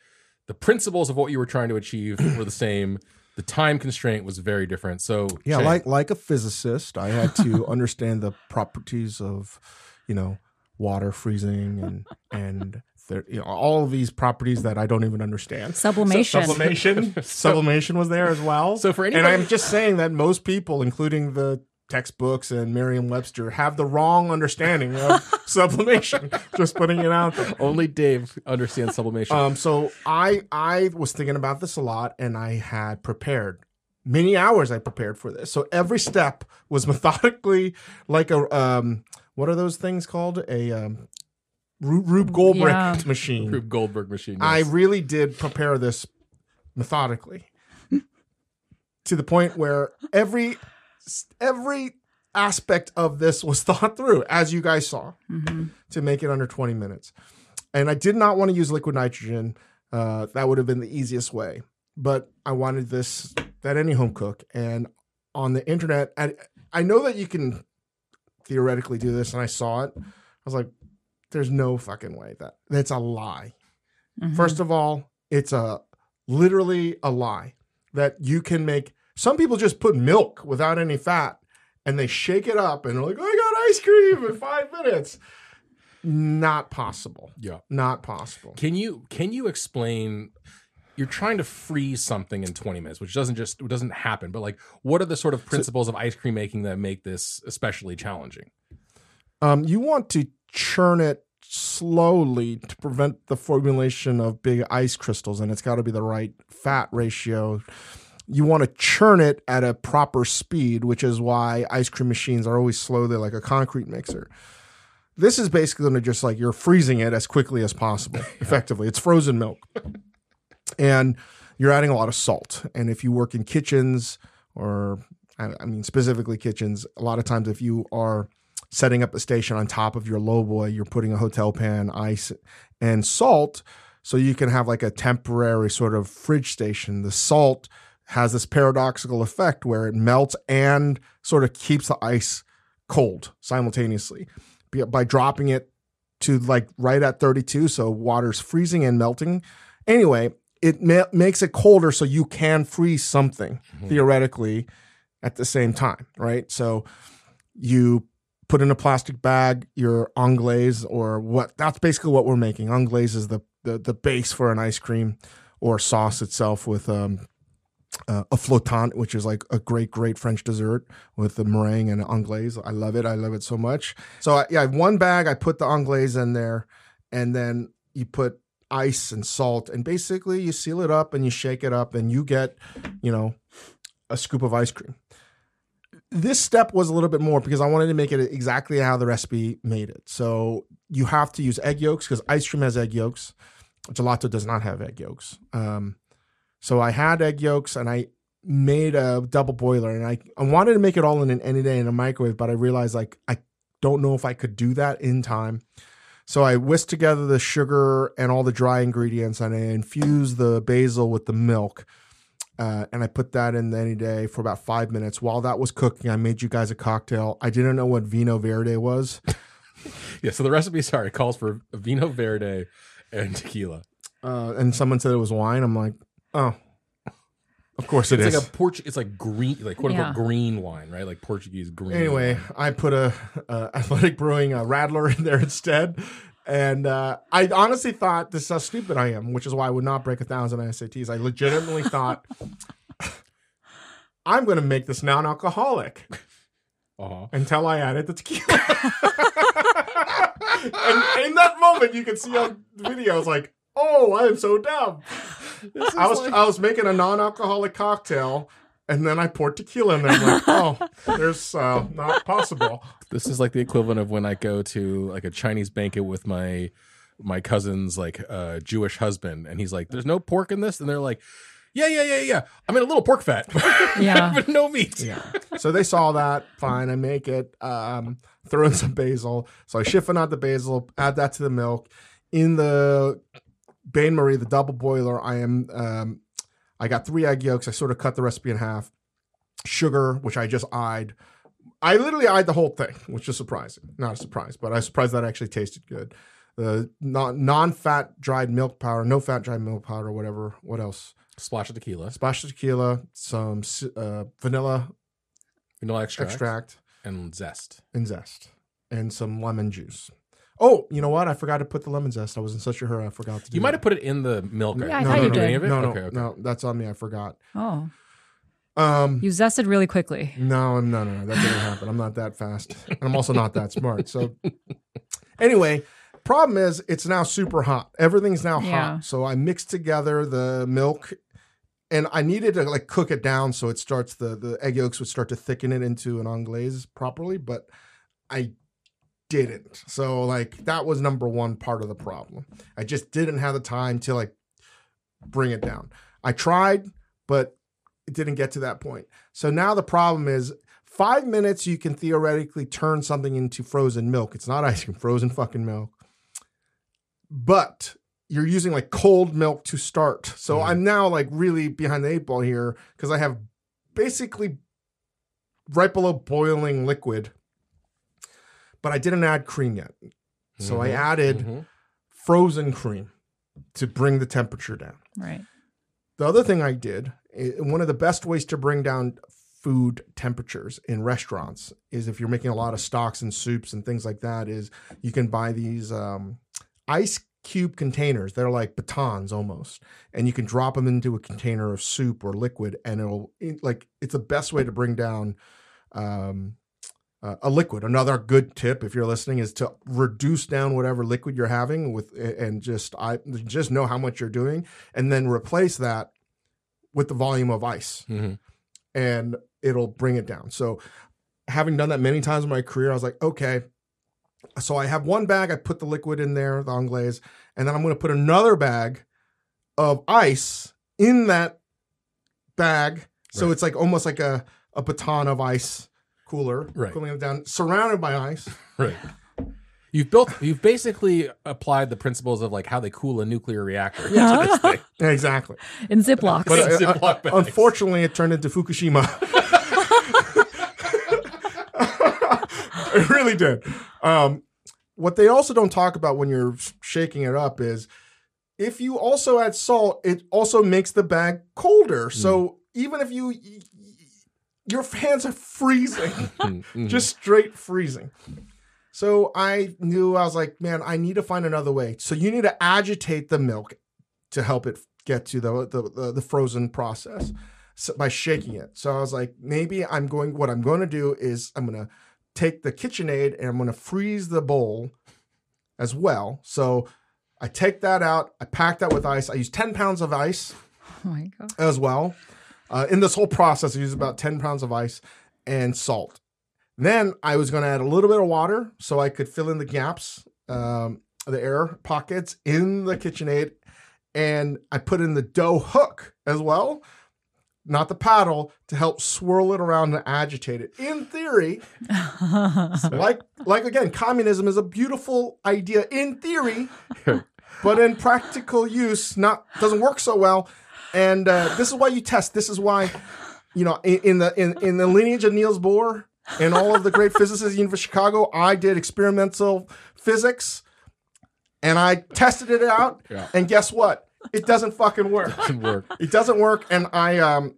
the principles of what you were trying to achieve were the same. The time constraint was very different. So yeah, Chang. like like a physicist, I had to understand the properties of, you know, water freezing and and. There, you know, all of these properties that I don't even understand. Sublimation. So, sublimation. so, sublimation was there as well. So for anybody, and I'm just saying that most people, including the textbooks and Merriam-Webster have the wrong understanding of sublimation. Just putting it out there. Only Dave understands sublimation. Um, so I I was thinking about this a lot, and I had prepared. Many hours I prepared for this. So every step was methodically like a, um, what are those things called? A um, Rube, Rube Goldberg yeah. machine. Rube Goldberg machine. Yes. I really did prepare this methodically to the point where every every aspect of this was thought through, as you guys saw, mm-hmm. to make it under twenty minutes. And I did not want to use liquid nitrogen. Uh, that would have been the easiest way. But I wanted this at any home cook and on the internet. I, I know that you can theoretically do this, and I saw it. I was like, there's no fucking way. That That's a lie. Mm-hmm. First of all, it's a literally a lie that you can make. Some people just put milk without any fat, and they shake it up, and they're like, oh, I got ice cream in five minutes. Not possible. Yeah. Not possible. Can you Can you explain... You're trying to freeze something in twenty minutes, which doesn't just it doesn't happen. But like, what are the sort of principles so, of ice cream making that make this especially challenging? Um, you want to churn it slowly to prevent the formulation of big ice crystals, and it's got to be the right fat ratio. You want to churn it at a proper speed, which is why ice cream machines are always slow. They're like a concrete mixer. This is basically just like you're freezing it as quickly as possible. yeah. Effectively, it's frozen milk. And you're adding a lot of salt. And if you work in kitchens or, I mean, specifically kitchens, a lot of times if you are setting up a station on top of your lowboy, you're putting a hotel pan, ice, and salt so you can have like a temporary sort of fridge station. The salt has this paradoxical effect where it melts and sort of keeps the ice cold simultaneously by dropping it to like right at thirty-two. So water's freezing and melting. Anyway, it ma- makes it colder so you can freeze something mm-hmm. theoretically at the same time, right? So you put in a plastic bag your anglaise or what – that's basically what we're making. Anglaise is the, the, the base for an ice cream or sauce itself with um, uh, a flottant, which is like a great, great French dessert with the meringue and anglaise. I love it. I love it so much. So I, yeah, I have one bag. I put the anglaise in there, and then you put – ice and salt, and basically you seal it up and you shake it up and you get, you know, a scoop of ice cream. This step was a little bit more because I wanted to make it exactly how the recipe made it. So you have to use egg yolks because ice cream has egg yolks. Gelato does not have egg yolks. Um, so I had egg yolks and I made a double boiler, and I, I wanted to make it all in an any day in a microwave, but I realized like I don't know if I could do that in time. So I whisked together the sugar and all the dry ingredients, and I infused the basil with the milk. Uh, and I put that in the any day for about five minutes. While that was cooking, I made you guys a cocktail. I didn't know what Vino Verde was. yeah, so the recipe, sorry, calls for Vino Verde and tequila. Uh, and someone said it was wine. I'm like, oh, of course it it's is. It's like a Portu- It's like green, like quote unquote yeah. green wine, right? Like Portuguese green. Anyway, wine. I put a, a Athletic Brewing a Rattler in there instead, and uh, I honestly thought this is how stupid I am, which is why I would not break a thousand S A Ts. I legitimately thought I'm going to make this non-alcoholic uh-huh. until I added the tequila. And in that moment, you could see on the video, I was like, "Oh, I am so dumb." I was like... I was making a non-alcoholic cocktail, and then I poured tequila in there. I'm like, oh, there's uh, not possible. This is like the equivalent of when I go to like a Chinese banquet with my my cousin's like uh, Jewish husband, and he's like, "There's no pork in this," and they're like, "Yeah, yeah, yeah, yeah. I mean, a little pork fat, yeah, but no meat." Yeah. So they saw that. Fine, I make it. Um, throw in some basil. So I chiffon out the basil, add that to the milk in the Bain Marie, the double boiler. I am. Um, I got three egg yolks. I sort of cut the recipe in half. Sugar, which I just eyed. I literally eyed the whole thing, which is surprising. Not a surprise, but I was surprised that actually tasted good. The non non-fat dried milk powder, no fat dried milk powder, whatever. What else? Splash of tequila. Splash of tequila. Some uh, vanilla. Vanilla extract. Extract. And zest. And zest. And some lemon juice. Oh, you know what? I forgot to put the lemon zest. I was in such a hurry. I forgot to do You might that. have put it in the milk. Yeah, I no, thought no, you no, did. No, no, okay, okay. no. That's on me. I forgot. Oh. Um, you zested really quickly. No, no, no, no. That didn't happen. I'm not that fast. And I'm also not that smart. So anyway, problem is it's now super hot. Everything's now yeah. hot. So I mixed together the milk and I needed to like cook it down so it starts, the, the egg yolks would start to thicken it into an anglaise properly, but I didn't. So like that was number one part of the problem. I just didn't have the time to like bring it down. I tried, but it didn't get to that point. So now the problem is five minutes, you can theoretically turn something into frozen milk. It's not ice cream, frozen fucking milk. But you're using like cold milk to start. So mm-hmm. I'm now like really behind the eight ball here because I have basically right below boiling liquid, but I didn't add cream yet. So mm-hmm. I added mm-hmm. frozen cream to bring the temperature down. Right. The other thing I did, one of the best ways to bring down food temperatures in restaurants is if you're making a lot of stocks and soups and things like that, is you can buy these um, ice cube containers. They're like batons almost. And you can drop them into a container of soup or liquid and it'll like, it's the best way to bring down um, uh, a liquid. Another good tip if you're listening is to reduce down whatever liquid you're having with, and just, I just know how much you're doing and then replace that with the volume of ice, mm-hmm. and it'll bring it down. So having done that many times in my career, I was like, okay, so I have one bag, I put the liquid in there, the anglaise, and then I'm going to put another bag of ice in that bag. So right. It's like almost like a, a baton of ice cooler, right. Cooling it down, surrounded by ice. Right. You've built. You've basically applied the principles of like how they cool a nuclear reactor. Yeah. To this thing. Exactly. In Ziplocs. But in Ziploc bags. Unfortunately, it turned into Fukushima. It really did. Um, what they also don't talk about when you're shaking it up is if you also add salt, it also makes the bag colder. Mm. So even if you, your hands are freezing, mm-hmm. just straight freezing. So I knew, I was like, man, I need to find another way. So you need to agitate the milk to help it get to the the, the, the frozen process so, by shaking it. So I was like, maybe I'm going, what I'm going to do is I'm going to take the KitchenAid and I'm going to freeze the bowl as well. So I take that out. I pack that with ice. I use ten pounds of ice oh my God. as well. Uh, in this whole process, I use about ten pounds of ice and salt. Then I was going to add a little bit of water so I could fill in the gaps, um, the air pockets in the KitchenAid. And I put in the dough hook as well, not the paddle, to help swirl it around and agitate it. In theory, like, like again, communism is a beautiful idea in theory, but in practical use, not doesn't work so well. And uh, this is why you test. This is why, you know, in, in the in, in the lineage of Niels Bohr, and all of the great physicists at the University of Chicago, I did experimental physics, and I tested it out, yeah. and guess what? It doesn't fucking work. It doesn't work. It doesn't work, and I um,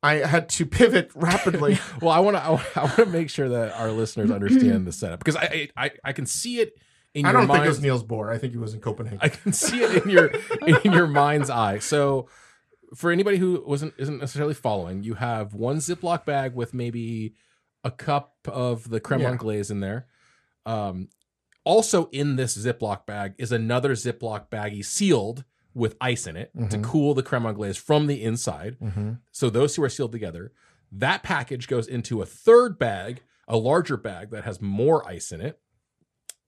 I had to pivot rapidly. Well, I want to I want to make sure that our listeners understand the setup, because I, I I can see it in your mind. I don't think it was Niels Bohr. I think he was in Copenhagen. I can see it in your in your mind's eye. So, for anybody who wasn't isn't necessarily following, you have one Ziploc bag with maybe a cup of the creme anglaise yeah. in there. Um, also in this Ziploc bag is another Ziploc baggie sealed with ice in it mm-hmm. to cool the creme anglaise from the inside. Mm-hmm. So those two are sealed together. That package goes into a third bag, a larger bag that has more ice in it.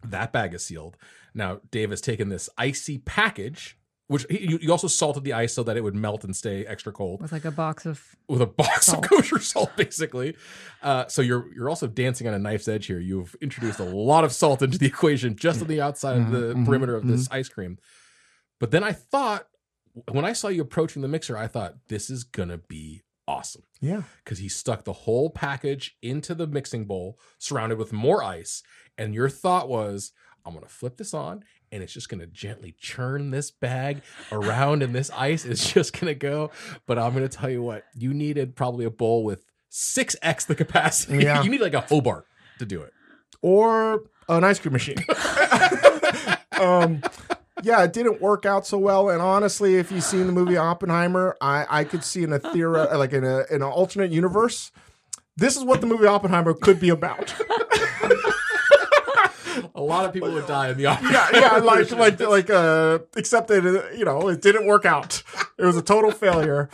That bag is sealed. Now, Dave has taken this icy package, which he, you also salted the ice so that it would melt and stay extra cold. With like a box of with a box salt. of kosher salt, basically. Uh, so you're you're also dancing on a knife's edge here. You've introduced a lot of salt into the equation just on the outside mm-hmm. of the mm-hmm. perimeter of this mm-hmm. ice cream. But then I thought, when I saw you approaching the mixer, I thought this is gonna be awesome. Yeah, because he stuck the whole package into the mixing bowl, surrounded with more ice. And your thought was, I'm gonna flip this on. And it's just going to gently churn this bag around, and this ice is just going to go. But I'm going to tell you what, you needed probably a bowl with six X the capacity. Yeah. You need like a Hobart to do it. Or an ice cream machine. um, yeah, it didn't work out so well. And honestly, if you've seen the movie Oppenheimer, I, I could see in a theory, like in a in an alternate universe, this is what the movie Oppenheimer could be about. A lot of people would die in the Oppenheimer. Yeah, yeah, like like like uh, except that, you know, it didn't work out. It was a total failure.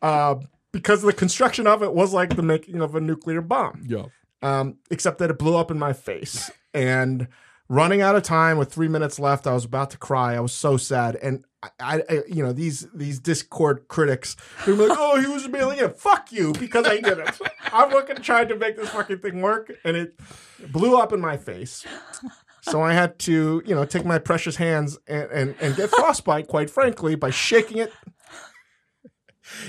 Uh, because the construction of it was like the making of a nuclear bomb. Yeah. Um, except that it blew up in my face. And running out of time with three minutes left, I was about to cry. I was so sad. And I, I you know, these these Discord critics, they were like, oh, he was really it. Fuck you, because I did it. I fucking tried to make this fucking thing work, and it blew up in my face. So I had to, you know, take my precious hands and, and, and get frostbite, quite frankly, by shaking it.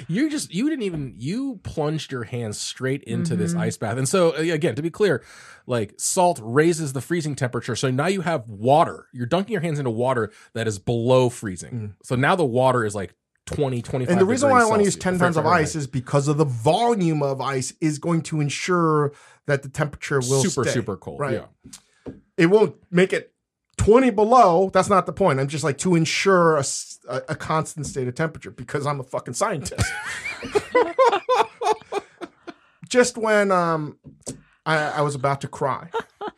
You just, you didn't even, you plunged your hands straight into mm-hmm. this ice bath. And so, again, to be clear, like, salt raises the freezing temperature. So now you have water. You're dunking your hands into water that is below freezing. Mm. So now the water is like twenty, twenty-five And the reason why I want to use ten tons of ice is because of the volume of ice is going to ensure that the temperature will stay. Super, super cold. Right. Yeah. It won't make it twenty below, that's not the point. I'm just like to ensure a, a, a constant state of temperature because I'm a fucking scientist. Just when um, I, I was about to cry.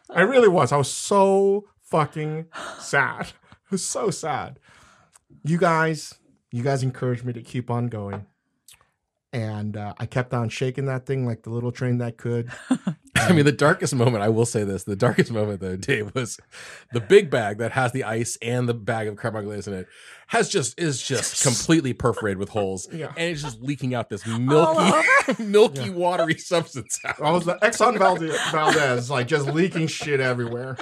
I really was. I was so fucking sad. I was so sad. You guys, you guys encouraged me to keep on going. And uh, I kept on shaking that thing like the little train that could. I mean, the darkest moment, I will say this, the darkest moment, though, Dave, was the big bag that has the ice and the bag of crab glaze in it has just is just completely perforated with holes. Yeah. And it's just leaking out this milky, milky yeah. watery substance. Out. I was the Exxon Valdez, like just leaking shit everywhere.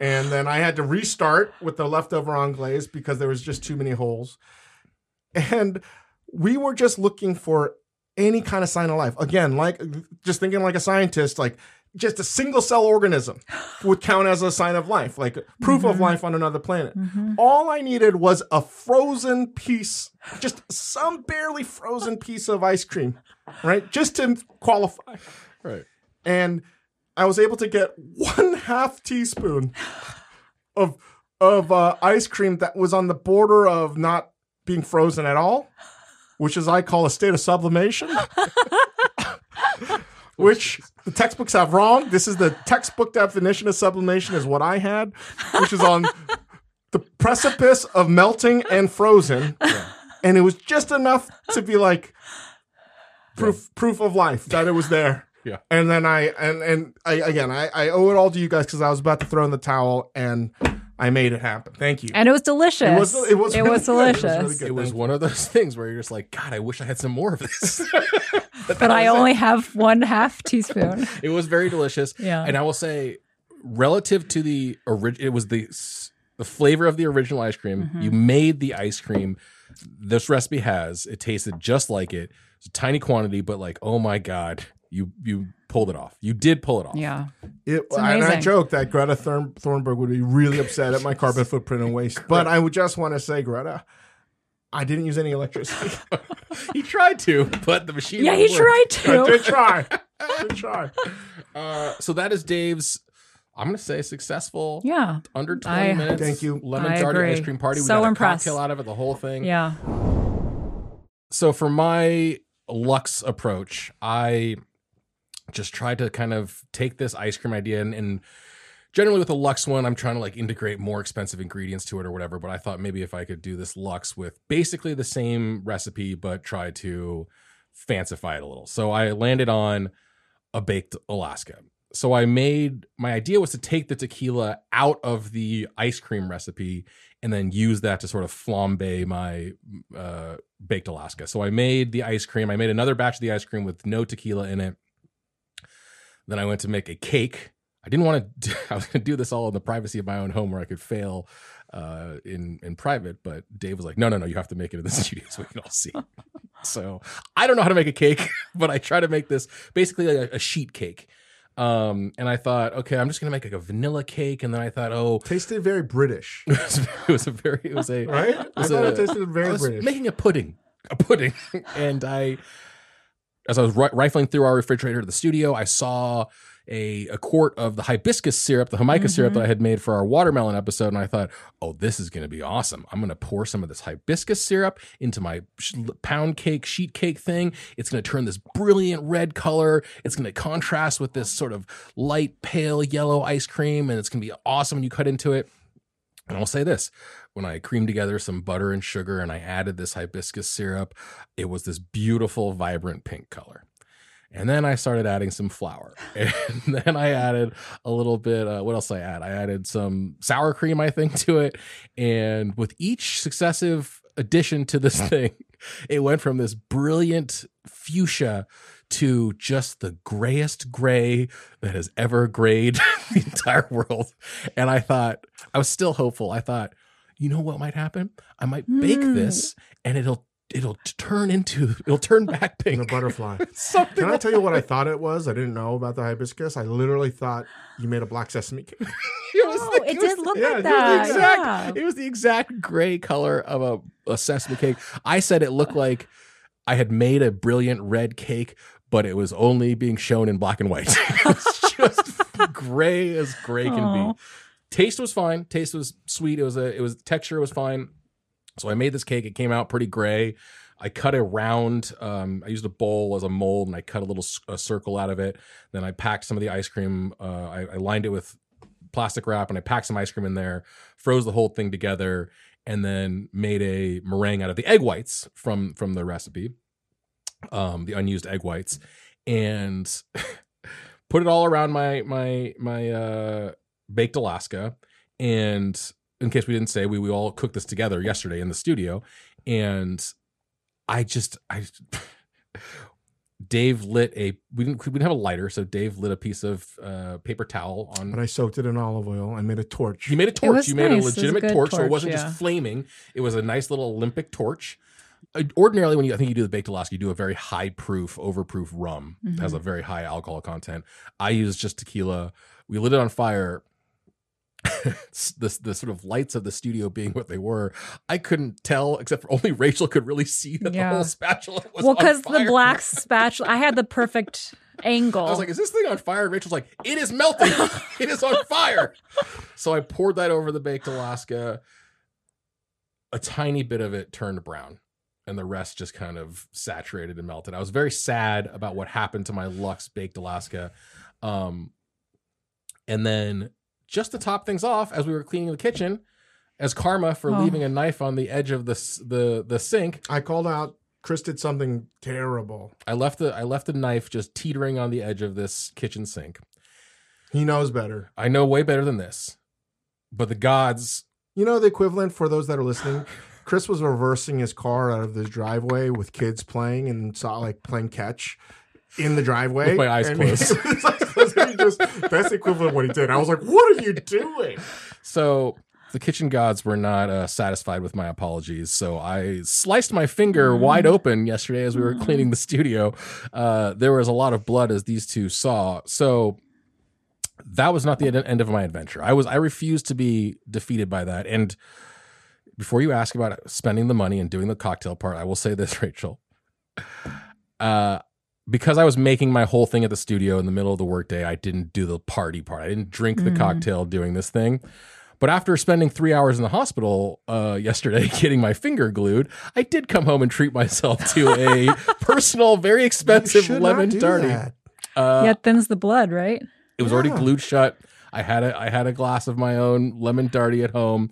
And then I had to restart with the leftover on glaze because there was just too many holes. And we were just looking for any kind of sign of life. Again, like just thinking like a scientist, like just a single cell organism would count as a sign of life, like proof mm-hmm. of life on another planet. Mm-hmm. All I needed was a frozen piece, just some barely frozen piece of ice cream, right? Just to qualify. Right. And I was able to get one half teaspoon of, of uh, ice cream that was on the border of not being frozen at all. Which is I call a state of sublimation, which the textbooks have wrong. This is the textbook definition of sublimation is what I had, which is on the precipice of melting and frozen. Yeah. And it was just enough to be like proof yeah. proof of life that it was there. Yeah. And then I, and, and I again, I, I owe it all to you guys because I was about to throw in the towel and I made it happen. Thank you. And it was delicious. It was, it was, it really was delicious. It was, really it was one of those things where you're just like, God, I wish I had some more of this. But, but I only it. have one half teaspoon. It was very delicious. Yeah. And I will say, relative to the original, it was the the flavor of the original ice cream. Mm-hmm. You made the ice cream. This recipe has. It tasted just like it. It's a tiny quantity, but like, oh my God. You you pulled it off. You did pull it off. Yeah. It, and I joked that Greta Thunberg would be really upset at my carbon footprint and waste. But I would just want to say, Greta, I didn't use any electricity. He tried to, but the machine Yeah, he work. tried to. I did try. I did try. Uh, so that is Dave's, I'm going to say, successful yeah. under twenty I, minutes. Thank you. Lemon Jardy ice cream party. We so got impressed. a cocktail out of it, the whole thing. Yeah. So for my Lux approach, I... just try to kind of take this ice cream idea and, and generally with the Lux one, I'm trying to like integrate more expensive ingredients to it or whatever. But I thought maybe if I could do this Lux with basically the same recipe, but try to fancify it a little. So I landed on a baked Alaska. So I made, my idea was to take the tequila out of the ice cream recipe and then use that to sort of flambe my uh, baked Alaska. So I made the ice cream. I made another batch of the ice cream with no tequila in it. Then I went to make a cake. I didn't want to. Do, I was going to do this all in the privacy of my own home, where I could fail uh, in in private. But Dave was like, "No, no, no! You have to make it in the studio so we can all see." So I don't know how to make a cake, but I try to make this basically like a, a sheet cake. Um, and I thought, okay, I'm just going to make like a vanilla cake. And then I thought, oh, tasted very British. It was, it was a very. It was a right. It was I thought a, it tasted very I was British. Making a pudding, a pudding, and I. As I was rifling through our refrigerator to the studio, I saw a, a quart of the hibiscus syrup, the jamaica mm-hmm. syrup that I had made for our watermelon episode. And I thought, oh, this is going to be awesome. I'm going to pour some of this hibiscus syrup into my pound cake, sheet cake thing. It's going to turn this brilliant red color. It's going to contrast with this sort of light, pale yellow ice cream. And it's going to be awesome when you cut into it. And I'll say this, when I creamed together some butter and sugar and I added this hibiscus syrup, it was this beautiful, vibrant pink color. And then I started adding some flour. And then I added a little bit, uh, what else did I add? I added some sour cream, I think, to it. And with each successive addition to this thing, it went from this brilliant fuchsia to just the grayest gray that has ever grayed the entire world. And I thought, I was still hopeful. I thought, you know what might happen? I might mm. bake this and it'll it'll turn into, it'll turn back pink. The butterfly. Something. Can I tell you what I thought it was? I didn't know about the hibiscus. I literally thought you made a black sesame cake. it was oh, the, it, it did was, look yeah, like that. It was, exact, yeah. it was the exact gray color of a, a sesame cake. I said it looked like I had made a brilliant red cake, but it was only being shown in black and white. It was just gray as gray can Aww. Be. Taste was fine. Taste was sweet. It was a. It was texture was fine. So I made this cake. It came out pretty gray. I cut a round. Um, I used a bowl as a mold, and I cut a little a circle out of it. Then I packed some of the ice cream. Uh, I, I lined it with plastic wrap, and I packed some ice cream in there. Froze the whole thing together, and then made a meringue out of the egg whites from from the recipe. Um, the unused egg whites, and put it all around my my my uh, baked Alaska. And in case we didn't say, we we all cooked this together yesterday in the studio. And I just I Dave lit a we didn't we didn't have a lighter, so Dave lit a piece of uh, paper towel on. But I soaked it in olive oil and made a torch. You made a torch. You nice. made a legitimate a torch, torch, so it wasn't yeah. just flaming. It was a nice little Olympic torch. Ordinarily, when you I think you do the baked Alaska, you do a very high proof, overproof rum. Mm-hmm. It has a very high alcohol content. I use just tequila. We lit it on fire. the, the sort of lights of the studio being what they were, I couldn't tell, except for only Rachel could really see that yeah. the whole spatula was well, on fire. Well, because the black spatula, I had the perfect angle. I was like, is this thing on fire? And Rachel's like, it is melting. It is on fire. So I poured that over the baked Alaska. A tiny bit of it turned brown. And the rest just kind of saturated and melted. I was very sad about what happened to my Luxe Baked Alaska. Um, and then just to top things off, as we were cleaning the kitchen, as karma for oh. leaving a knife on the edge of the, the the sink. I called out, Chris did something terrible. I left the I left the knife just teetering on the edge of this kitchen sink. He knows better. I know way better than this. But the gods... You know the equivalent for those that are listening? Chris was reversing his car out of this driveway with kids playing and saw like playing catch in the driveway. With my eyes and closed. Just, that's equivalent of what he did. I was like, what are you doing? So the kitchen gods were not uh, satisfied with my apologies. So I sliced my finger mm. wide open yesterday as we were mm. cleaning the studio. Uh, there was a lot of blood, as these two saw. So that was not the end of my adventure. I was I refused to be defeated by that. And before you ask about spending the money and doing the cocktail part, I will say this, Rachel. Uh, because I was making my whole thing at the studio in the middle of the workday, I didn't do the party part. I didn't drink the mm. cocktail doing this thing. But after spending three hours in the hospital uh, yesterday getting my finger glued, I did come home and treat myself to a personal, very expensive lemon tarty. Uh, yeah, it thins the blood, right? It was yeah. already glued shut. I had a I had a glass of my own lemon tarty at home.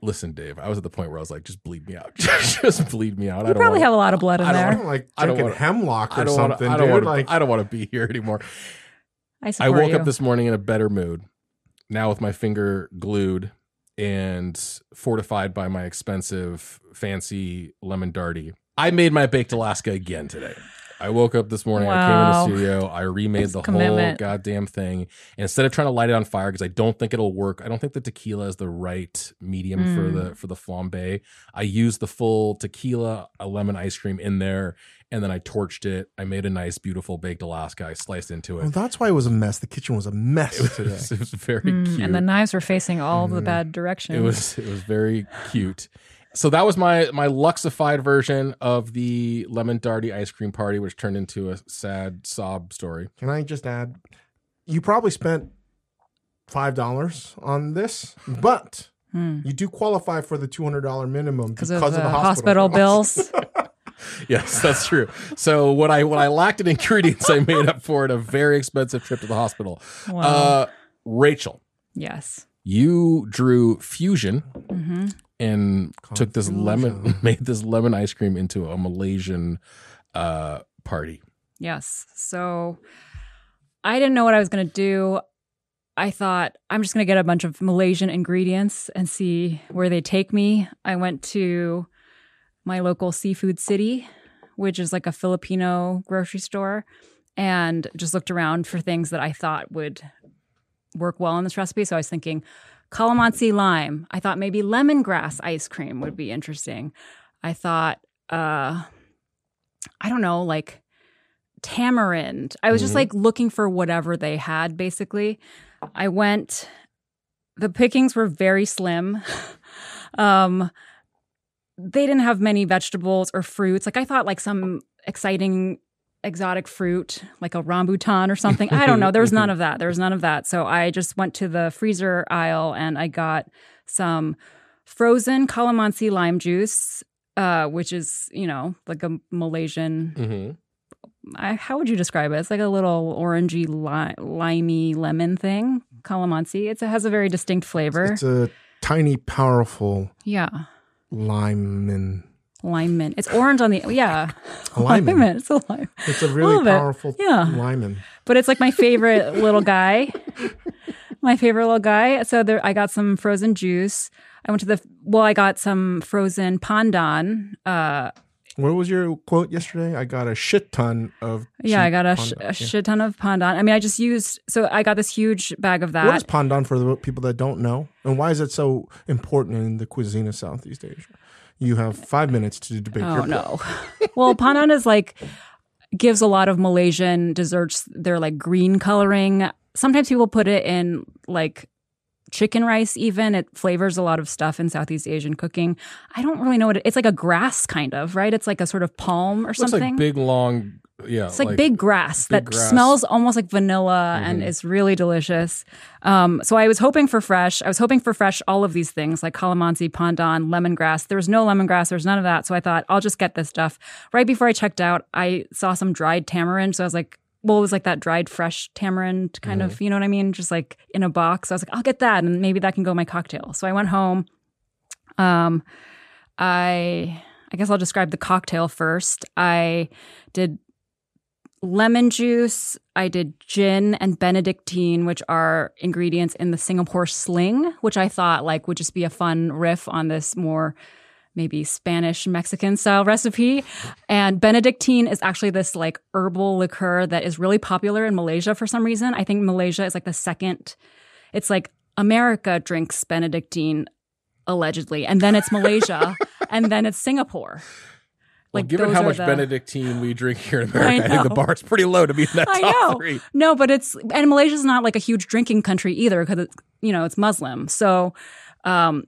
Listen, Dave, I was at the point where I was like, just bleed me out. Just bleed me out. You I don't probably wanna, have a lot of blood in I there. Don't wanna, like, I don't want like hemlock or I don't something. Wanna, I, don't wanna, like, I don't want to be here anymore. I, I woke you. up this morning in a better mood, now with my finger glued and fortified by my expensive, fancy lemon darty. I made my baked Alaska again today. I woke up this morning, wow. I came in the studio, I remade it's the commitment. whole goddamn thing. And instead of trying to light it on fire, because I don't think it'll work, I don't think the tequila is the right medium mm. for the for the flambe. I used the full tequila, a lemon ice cream in there, and then I torched it. I made a nice, beautiful baked Alaska. I sliced into it. Well, that's why it was a mess. The kitchen was a mess it today. Was, it was very mm. cute. And the knives were facing all mm. the bad directions. It was, it was very cute. So that was my my luxified version of the lemon darty ice cream party, which turned into a sad sob story. Can I just add, you probably spent five dollars on this, but hmm. you do qualify for the two hundred dollars minimum because of, of the hospital, hospital bills. Yes, that's true. So what I what I lacked in ingredients, I made up for in a very expensive trip to the hospital. Wow. Uh, Rachel. Yes. You drew fusion mm-hmm. and Confusion. took this lemon, made this lemon ice cream into a Malaysian uh, party. Yes. So I didn't know what I was going to do. I thought, I'm just going to get a bunch of Malaysian ingredients and see where they take me. I went to my local Seafood City, which is like a Filipino grocery store, and just looked around for things that I thought would work well in this recipe. So I was thinking calamansi lime. I thought maybe lemongrass ice cream would be interesting. I thought, uh, I don't know, like tamarind. I was mm-hmm. just like looking for whatever they had, basically. I went, the pickings were very slim. um, they didn't have many vegetables or fruits. Like I thought like some exciting exotic fruit, like a rambutan or something. I don't know. There was none of that. There was none of that. So I just went to the freezer aisle and I got some frozen calamansi lime juice, uh, which is, you know, like a Malaysian mm-hmm. I, how would you describe it? It's like a little orangey, li- limey lemon thing, calamansi. It's, it has a very distinct flavor. It's a tiny, powerful yeah. lime. Lime mint. It's orange on the, yeah. A lime mint. It's a lime. It's a really a powerful yeah. lime mint. But it's like my favorite little guy. My favorite little guy. So there, I got some frozen juice. I went to the, well, I got some frozen pandan, uh, what was your quote yesterday? I got a shit ton of yeah. I got a, sh- a yeah. shit ton of pandan. I mean, I just used so I got this huge bag of that. What is pandan for the people that don't know, and why is it so important in the cuisine of Southeast Asia? You have five minutes to debate. Oh your no! Well, pandan is like gives a lot of Malaysian desserts. They're like green coloring. Sometimes people put it in like chicken rice, even. It flavors a lot of stuff in Southeast Asian cooking. I don't really know what it, it's like a grass kind of, right? It's like a sort of palm or something. It's like big, long, yeah. It's like, like big grass big that grass. smells almost like vanilla mm-hmm. and is really delicious. Um, so I was hoping for fresh. I was hoping for fresh all of these things like calamansi, pandan, lemongrass. There was no lemongrass. There was none of that. So I thought, I'll just get this stuff. Right before I checked out, I saw some dried tamarind. So I was like, well, it was like that dried, fresh tamarind kind mm-hmm. of, you know what I mean? Just like in a box. I was like, I'll get that and maybe that can go in my cocktail. So I went home. Um, I I guess I'll describe the cocktail first. I did lemon juice. I did gin and Benedictine, which are ingredients in the Singapore sling, which I thought like would just be a fun riff on this more maybe Spanish Mexican style recipe. And Benedictine is actually this like herbal liqueur that is really popular in Malaysia for some reason. I think Malaysia is like the second, it's like America drinks Benedictine allegedly, and then it's Malaysia, and then it's Singapore. Like well, given how much the... Benedictine we drink here in America, I, I think the bar is pretty low to be in that I top know. three. No, but it's, and Malaysia's not like a huge drinking country either because, you know, it's Muslim. So um,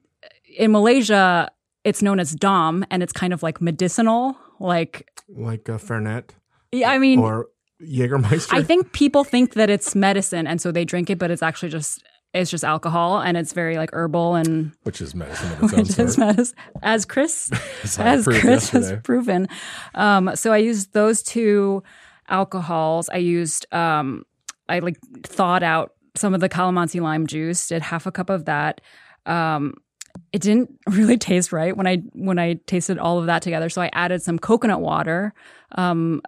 in Malaysia, it's known as Dom, and it's kind of like medicinal, like like a Fernet. Yeah, I mean, or Jägermeister. I think people think that it's medicine, and so they drink it, but it's actually just it's just alcohol, and it's very like herbal and which is medicine. Of its which own is medicine, as Chris as Chris yesterday. has proven. Um, so I used those two alcohols. I used um, I like thawed out some of the calamansi lime juice. Did half a cup of that. Um, It didn't really taste right when I when I tasted all of that together. So I added some coconut water, um,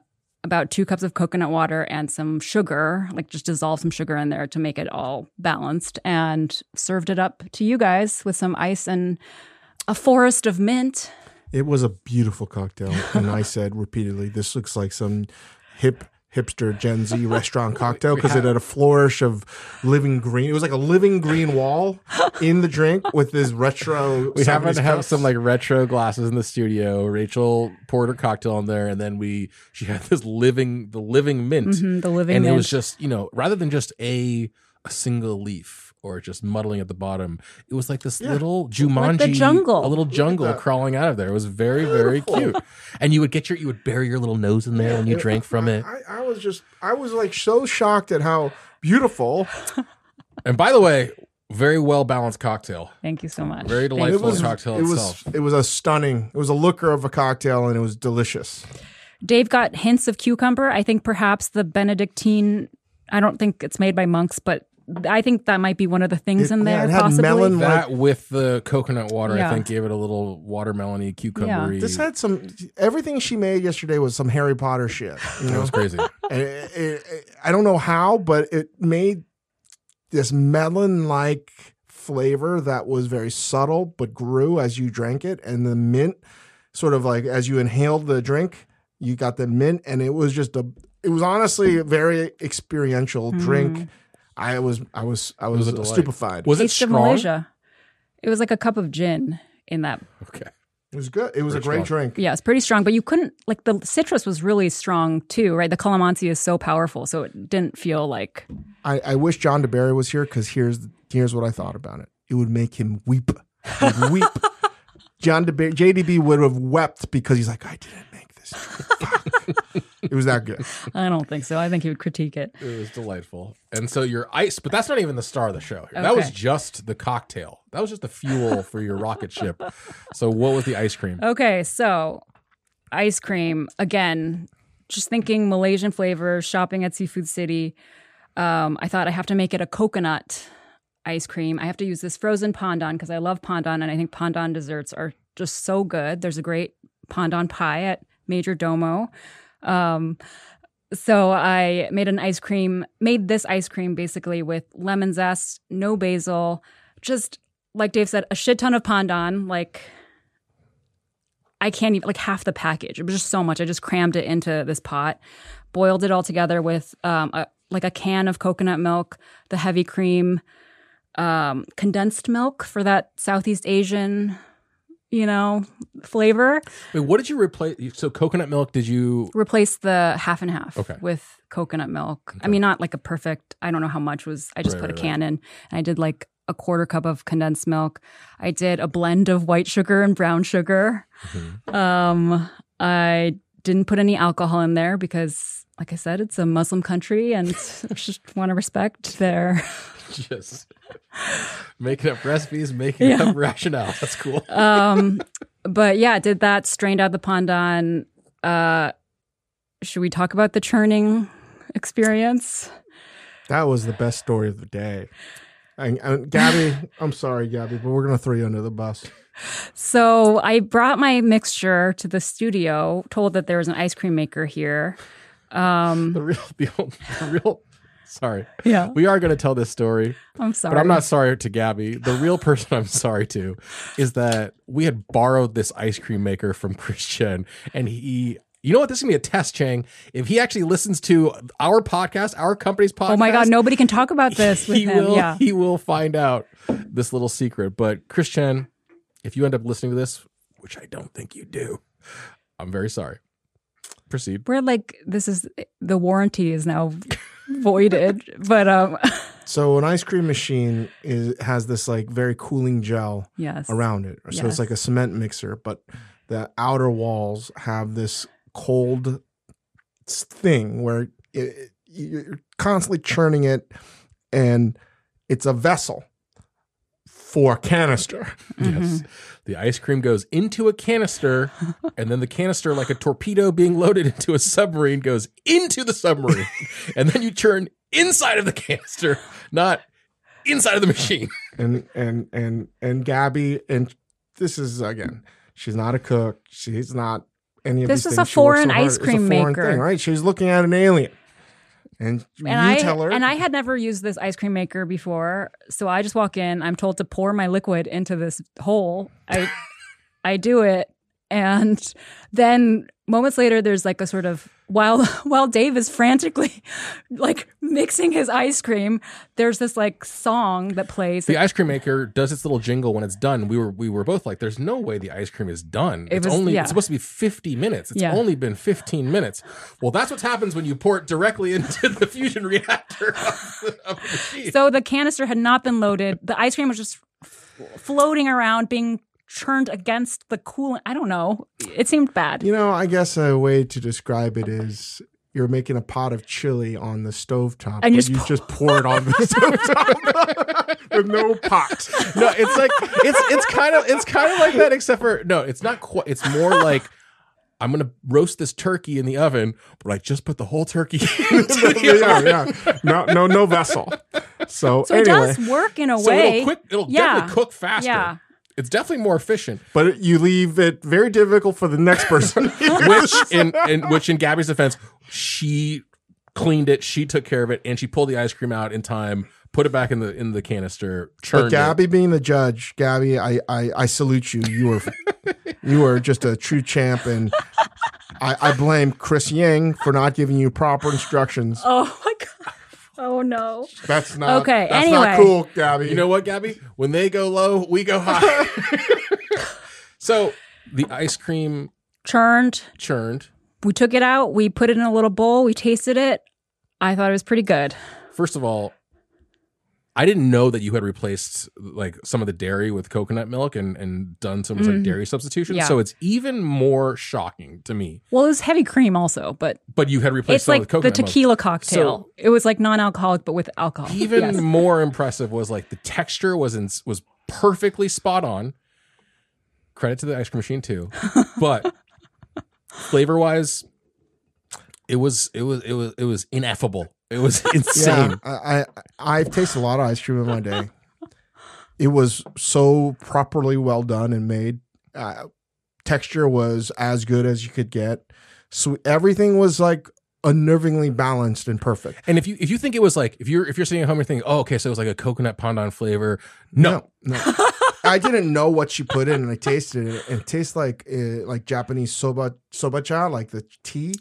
about two cups of coconut water and some sugar, like just dissolve some sugar in there to make it all balanced, and served it up to you guys with some ice and a forest of mint. It was a beautiful cocktail. And I said repeatedly, this looks like some hip hipster Gen Z restaurant cocktail because it had a flourish of living green. It was like a living green wall in the drink with this retro. We happen to have some like retro glasses in the studio. Rachel poured her cocktail in there, and then we she had this living the living mint. Mm-hmm, the living and mint. It was just, you know, rather than just a a single leaf or just muddling at the bottom, it was like this yeah. little Jumanji, like the jungle. a little jungle crawling out of there. It was very, very cute. And you would get your, you would bury your little nose in there yeah, when you it, drank from I, it. I, I was just, I was like so shocked at how beautiful. And by the way, very well balanced cocktail. Thank you so much. Very delightful it was, cocktail it itself. Was, it was a stunning, it was a looker of a cocktail, and it was delicious. Dave got hints of cucumber. I think perhaps the Benedictine, I don't think it's made by monks, but I think that might be one of the things it, in there, yeah, it had possibly. Melon that with the coconut water, yeah. I think, gave it a little watermelon-y, cucumber-y. Yeah. This had some, everything she made yesterday was some Harry Potter shit. You know? It was crazy. it, it, it, I don't know how, but it made this melon-like flavor that was very subtle, but grew as you drank it. And the mint, sort of like as you inhaled the drink, you got the mint, and it was just a, it was honestly a very experiential mm. drink. I was I was I was, was stupefied. Was it Taste strong? Of Malaysia. It was like a cup of gin in that. Okay. It was good. It was pretty a great strong. Drink. Yeah, it's pretty strong, but you couldn't like the citrus was really strong too, right? The calamansi is so powerful, so it didn't feel like I, I wish John DeBerry was here, because here's here's what I thought about it. It would make him weep. He'd weep. John DeBerry, J D B would have wept, because he's like, I didn't make this drink. It was that good. I don't think so. I think he would critique it. It was delightful. And so your ice, but that's not even the star of the show. Here. Okay. That was just the cocktail. That was just the fuel for your rocket ship. So what was the ice cream? Okay, so ice cream, again, just thinking Malaysian flavor, shopping at Seafood City. Um, I thought I have to make it a coconut ice cream. I have to use this frozen pandan, because I love pandan, and I think pandan desserts are just so good. There's a great pandan pie at Major Domo. Um, so I made an ice cream, made this ice cream basically with lemon zest, no basil, just like Dave said, a shit ton of pandan. Like I can't even, like half the package. It was just so much. I just crammed it into this pot, boiled it all together with, um, a, like a can of coconut milk, the heavy cream, um, condensed milk for that Southeast Asian you know, flavor. Wait, what did you replace? So coconut milk, did you... Replace the half and half okay. with coconut milk. Okay. I mean, not like a perfect, I don't know how much was, I just right, put right, a can right. in. And I did like a quarter cup of condensed milk. I did a blend of white sugar and brown sugar. Mm-hmm. Um, I didn't put any alcohol in there because, like I said, it's a Muslim country and I just want to respect their... Just making up recipes, making yeah. up rationale. That's cool. um, but yeah, did that, strained out the pandan. Uh, should we talk about the churning experience? That was the best story of the day. And, and Gabby, I'm sorry, Gabby, but we're going to throw you under the bus. So I brought my mixture to the studio, told that there was an ice cream maker here. Um, the real, the, old, the real... Sorry. Yeah. We are going to tell this story. I'm sorry. But I'm not sorry to Gabby. The real person I'm sorry to is that we had borrowed this ice cream maker from Chris Chen. And he, you know what? This is going to be a test, Chang. If he actually listens to our podcast, our company's podcast. Oh my God, nobody can talk about this with he him. Will, yeah. He will find out this little secret. But Chris Chen, if you end up listening to this, which I don't think you do, I'm very sorry. Proceed. We're like, this is, the warranty is now... voided, but um so an ice cream machine is has this like very cooling gel yes. around it, so yes. it's like a cement mixer, but the outer walls have this cold thing where it, it, you're constantly churning it, and it's a vessel for a canister. Mm-hmm. Yes. The ice cream goes into a canister, and then the canister, like a torpedo being loaded into a submarine, goes into the submarine. And then you churn inside of the canister, not inside of the machine. And and and and Gabby, and this is, again, she's not a cook. She's not any of this these things. This is a foreign so ice cream it's a foreign maker. Thing, right? She's looking at an alien. And, and you I, tell her. And I had never used this ice cream maker before, so I just walk in. I'm told to pour my liquid into this hole. I I do it, and then moments later, there's like a sort of while while Dave is frantically like mixing his ice cream, there's this like song that plays. The ice cream maker does its little jingle when it's done. We were we were both like, "There's no way the ice cream is done. It it's was, only yeah. it's supposed to be fifty minutes. It's yeah. only been fifteen minutes." Well, that's what happens when you pour it directly into the fusion reactor of the, of the machine. So the canister had not been loaded. The ice cream was just floating around, being churned against the coolant. I don't know. It seemed bad. You know, I guess a way to describe it is you're making a pot of chili on the stovetop, and but you pour- just pour it on the stovetop with no pot. No, it's like it's it's kind of it's kind of like that, except for no, it's not quite. It's more like, I'm going to roast this turkey in the oven, but I just put the whole turkey in the yeah, oven. Yeah. No, no, no vessel. So, so anyway. It does work in a so way. It'll, quick, it'll yeah. definitely cook faster. Yeah. It's definitely more efficient. But you leave it very difficult for the next person. which, in, in, which, in Gabby's defense, she cleaned it, she took care of it, and she pulled the ice cream out in time, put it back in the in the canister, churned it. But Gabby it. being the judge, Gabby, I, I, I salute you. You are you are just a true champ, and I, I blame Chris Ying for not giving you proper instructions. Oh my God. Oh no. That's not okay. That's anyway. Not cool, Gabby. You know what, Gabby? When they go low, we go high. So the ice cream churned. Churned. We took it out, we put it in a little bowl, we tasted it. I thought it was pretty good. First of all, I didn't know that you had replaced like some of the dairy with coconut milk and, and done some mm. like dairy substitution. Yeah. So it's even more shocking to me. Well, it was heavy cream also, but but you had replaced it's some like of the coconut milk. It's like the tequila milk. Cocktail. So it was like non-alcoholic, but with alcohol. Even yes. more impressive was like the texture was in, was perfectly spot on. Credit to the ice cream machine too, but flavor-wise, it was it was it was it was ineffable. It was insane. Yeah, I, I, I've tasted a lot of ice cream in my day. It was so properly well done and made. Uh, texture was as good as you could get. So everything was like unnervingly balanced and perfect. And if you if you think it was like, if you're if you're sitting at home, you're thinking, oh, okay, so it was like a coconut fondant flavor. No. No. no. I didn't know what she put in, and I tasted it. And it tastes like uh, like Japanese soba, sobacha, like the tea.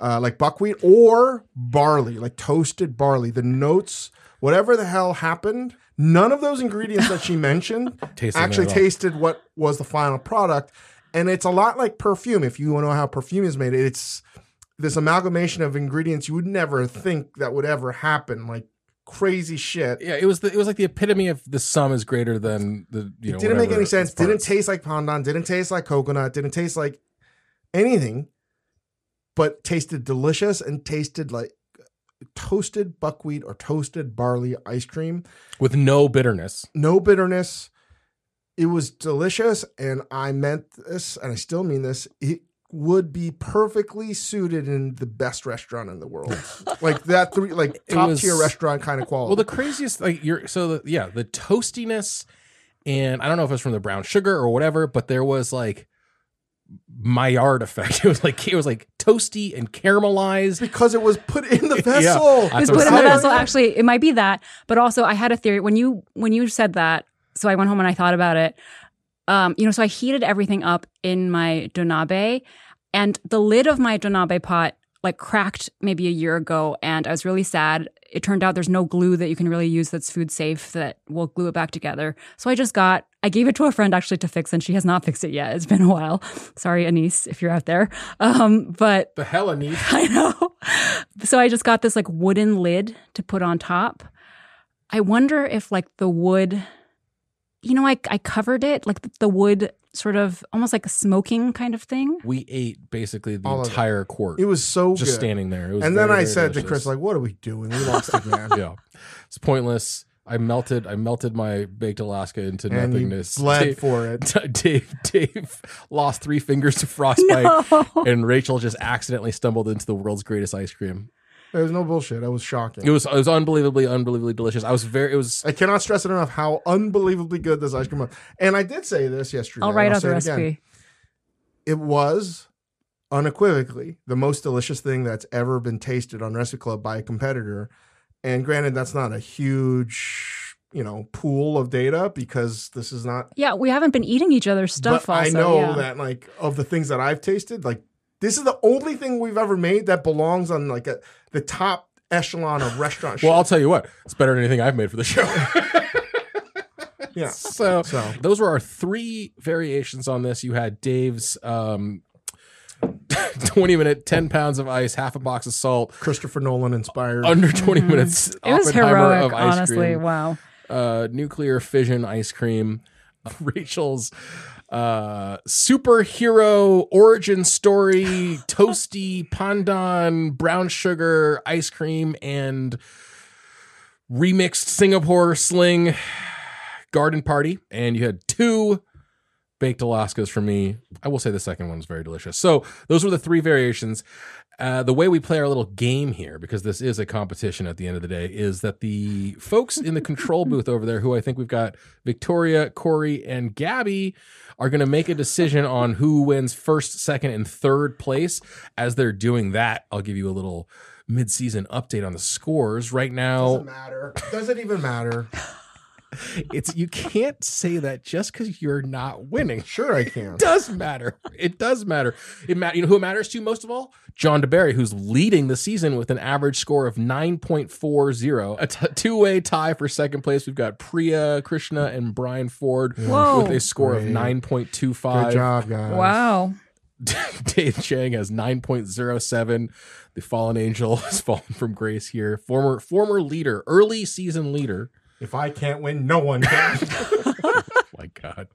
Uh, like buckwheat or barley, like toasted barley. The notes, whatever the hell happened, none of those ingredients that she mentioned actually tasted what was the final product. And it's a lot like perfume. If you want to know how perfume is made, it's this amalgamation of ingredients you would never think that would ever happen. Like crazy shit. Yeah, it was the, it was like the epitome of the sum is greater than the, you know, it didn't make any sense. Didn't taste like pandan. Didn't taste like coconut. Didn't taste like anything. But tasted delicious and tasted like toasted buckwheat or toasted barley ice cream. With no bitterness. No bitterness. It was delicious, and I meant this, and I still mean this. It would be perfectly suited in the best restaurant in the world. Like that three, like top was, tier restaurant kind of quality. Well, the craziest, like you're, so the, yeah, the toastiness, and I don't know if it's from the brown sugar or whatever, but there was like, Maillard effect. It was like it was like toasty and caramelized because it was put in the vessel. Yeah, it was put in the vessel. Actually, it might be that, but also I had a theory when you when you said that. So I went home and I thought about it. Um, you know, so I heated everything up in my donabe, and the lid of my donabe pot like cracked maybe a year ago, and I was really sad. It turned out there's no glue that you can really use that's food safe that will glue it back together. So I just got, I gave it to a friend actually to fix, and she has not fixed it yet. It's been a while. Sorry, Anise, if you're out there. Um, but the hell, Anise. I know. So I just got this like wooden lid to put on top. I wonder if like the wood, you know, I, I covered it, like the, the wood sort of almost like a smoking kind of thing. We ate basically the All entire it. quart. It was so just good. Just standing there. It was and very, then I said delicious. to Chris, like, what are we doing? We lost it, man. Yeah. It's pointless. I melted I melted my baked Alaska into and nothingness. And bled Dave, for it. Dave, Dave lost three fingers to frostbite. No. And Rachel just accidentally stumbled into the world's greatest ice cream. It was no bullshit. That was shocking. It was it was unbelievably, unbelievably delicious. I was very, it was. I cannot stress it enough how unbelievably good this ice cream was. And I did say this yesterday. I'll write out the recipe. Again. It was unequivocally the most delicious thing that's ever been tasted on Recipe Club by a competitor. And granted, that's not a huge, you know, pool of data because this is not. Yeah, we haven't been eating each other's stuff. But also, I know yeah. that like of the things that I've tasted, like. This is the only thing we've ever made that belongs on like a, the top echelon of restaurant. Well, show. I'll tell you what, it's better than anything I've made for the show. yeah. So, so those were our three variations on this. You had Dave's um, twenty minute, ten pounds of ice, half a box of salt. Christopher Nolan inspired. Under twenty mm-hmm. minutes. It was heroic, of ice honestly. Cream. Wow. Uh, nuclear fission ice cream. Rachel's uh, superhero origin story, toasty pandan, brown sugar, ice cream, and remixed Singapore sling garden party. And you had two baked Alaskas for me. I will say the second one was very delicious. So those were the three variations. Uh, the way we play our little game here, because this is a competition at the end of the day, is that the folks in the control booth over there, who I think we've got Victoria, Corey, and Gabby, are going to make a decision on who wins first, second, and third place. As they're doing that, I'll give you a little mid-season update on the scores right now. Doesn't matter. Doesn't even matter. It's you can't say that just because you're not winning. Sure, I can. It does matter. It does matter. It ma- You know who it matters to most of all? John DeBerry, who's leading the season with an average score of nine point four zero. A t- two-way tie for second place. We've got Priya Krishna and Brian Ford Whoa. with a score Great. of nine point two five. Good job, guys. Wow. Dave Chang has nine point zero seven. The fallen angel has fallen from grace here. Former former leader, early season leader. If I can't win, no one can. Oh my God.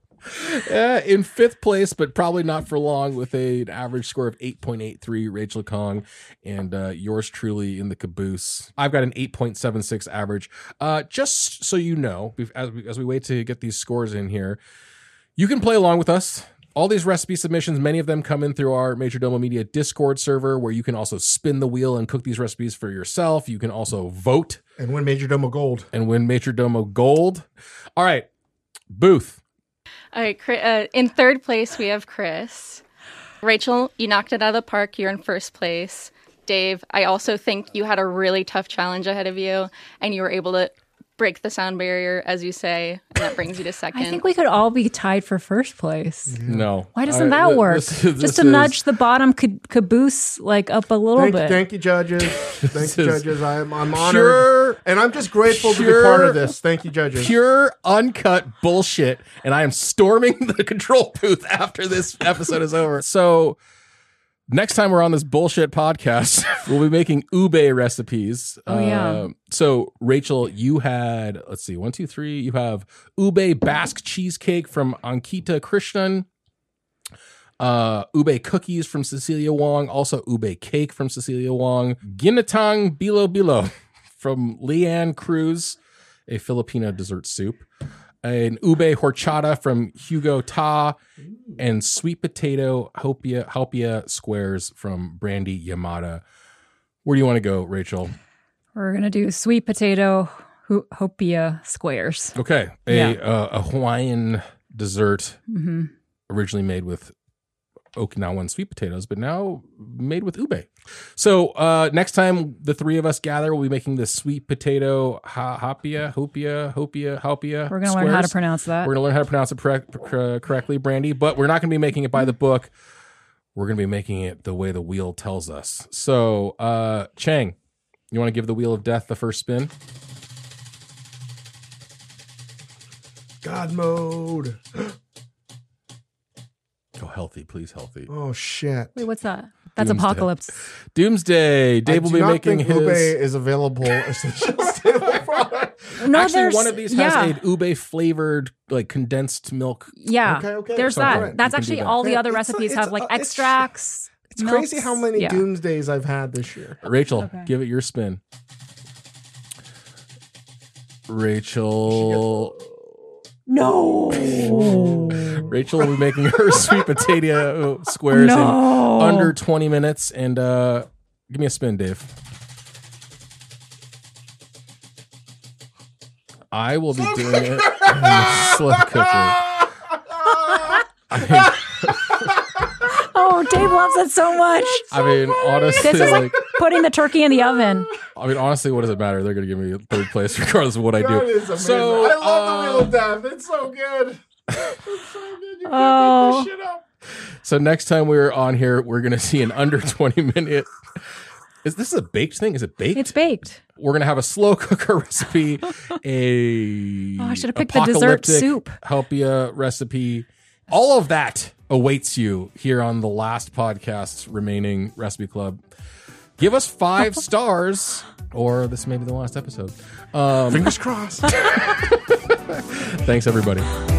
Uh, in fifth place, but probably not for long, with a, an average score of eight point eight three, Rachel Khong, and uh, yours truly in the caboose. I've got an eight point seven six average. Uh, just so you know, as we, as we wait to get these scores in here, you can play along with us. All these recipe submissions, many of them come in through our Major Domo Media Discord server, where you can also spin the wheel and cook these recipes for yourself. You can also vote. And win Major Domo Gold. And win Major Domo Gold. All right, Booth. All right, uh, in third place, we have Chris. Rachel, you knocked it out of the park. You're in first place. Dave, I also think you had a really tough challenge ahead of you, and you were able to break the sound barrier, as you say, and that brings you to second. I think we could all be tied for first place. No. Why doesn't I, that work? This, this Just to is... nudge the bottom caboose like up a little thank, bit. Thank you, judges. Thank you, judges. I'm, I'm honored. Pure, and I'm just grateful pure, to be part of this. Thank you, judges. Pure, uncut bullshit. And I am storming the control booth after this episode is over. So... next time we're on this bullshit podcast, we'll be making ube recipes. Oh, yeah. Uh, so, Rachel, you had, let's see, one, two, three. You have ube Basque cheesecake from Ankita Krishnan, uh, ube cookies from Cecilia Wong, also ube cake from Cecilia Wong, ginatang bilo bilo from Leanne Cruz, a Filipino dessert soup, an ube horchata from Hugo Ta, and sweet potato hopia, hopia squares from Brandy Yamada. Where do you want to go, Rachel? We're going to do sweet potato ho- hopia squares. Okay. A, yeah. uh, a Hawaiian dessert mm-hmm. originally made with Okinawan sweet potatoes, but now made with ube. So uh, next time the three of us gather, we'll be making the sweet potato ha- hopia, hopia, hopia, hopia. We're going to learn how to pronounce that. We're going to learn how to pronounce it pre- pre- correctly, Brandy, but we're not going to be making it by the book. We're going to be making it the way the wheel tells us. So uh, Chang, you want to give the wheel of death the first spin? God mode. Oh, healthy, please, healthy. Oh, shit. Wait, what's that? That's Doomsday. Apocalypse. Doomsday. Dave will be making his... I do not think his... ube is available. no, Actually, there's... one of these yeah. has a ube-flavored, like, condensed milk. Yeah, okay, okay. there's so, that. Right. That's you actually that. all the other it's recipes a, have, like, a, extracts, It's, it's crazy how many yeah. Doomsdays I've had this year. Rachel, okay. give it your spin. Rachel... No. Rachel will be making her sweet potato squares no. in under twenty minutes. And uh, give me a spin, Dave. I will be doing it slow cooker. Oh, Dave loves it so much. I mean, honestly, this is like, like putting the turkey in the oven. I mean, honestly, what does it matter? They're going to give me third place regardless of what that I do. That is amazing. So, I love uh, the wheel of death. It's so good. It's so good. You can't make this shit up. So next time we're on here, we're going to see an under twenty minute. Is this a baked thing? Is it baked? It's baked. We're going to have a slow cooker recipe, a oh, I should have picked the dessert soup. Helpia recipe. All of that awaits you here on the last podcast's remaining Recipe Club. Give us five stars, or this may be the last episode. Um, Fingers crossed. Thanks, everybody.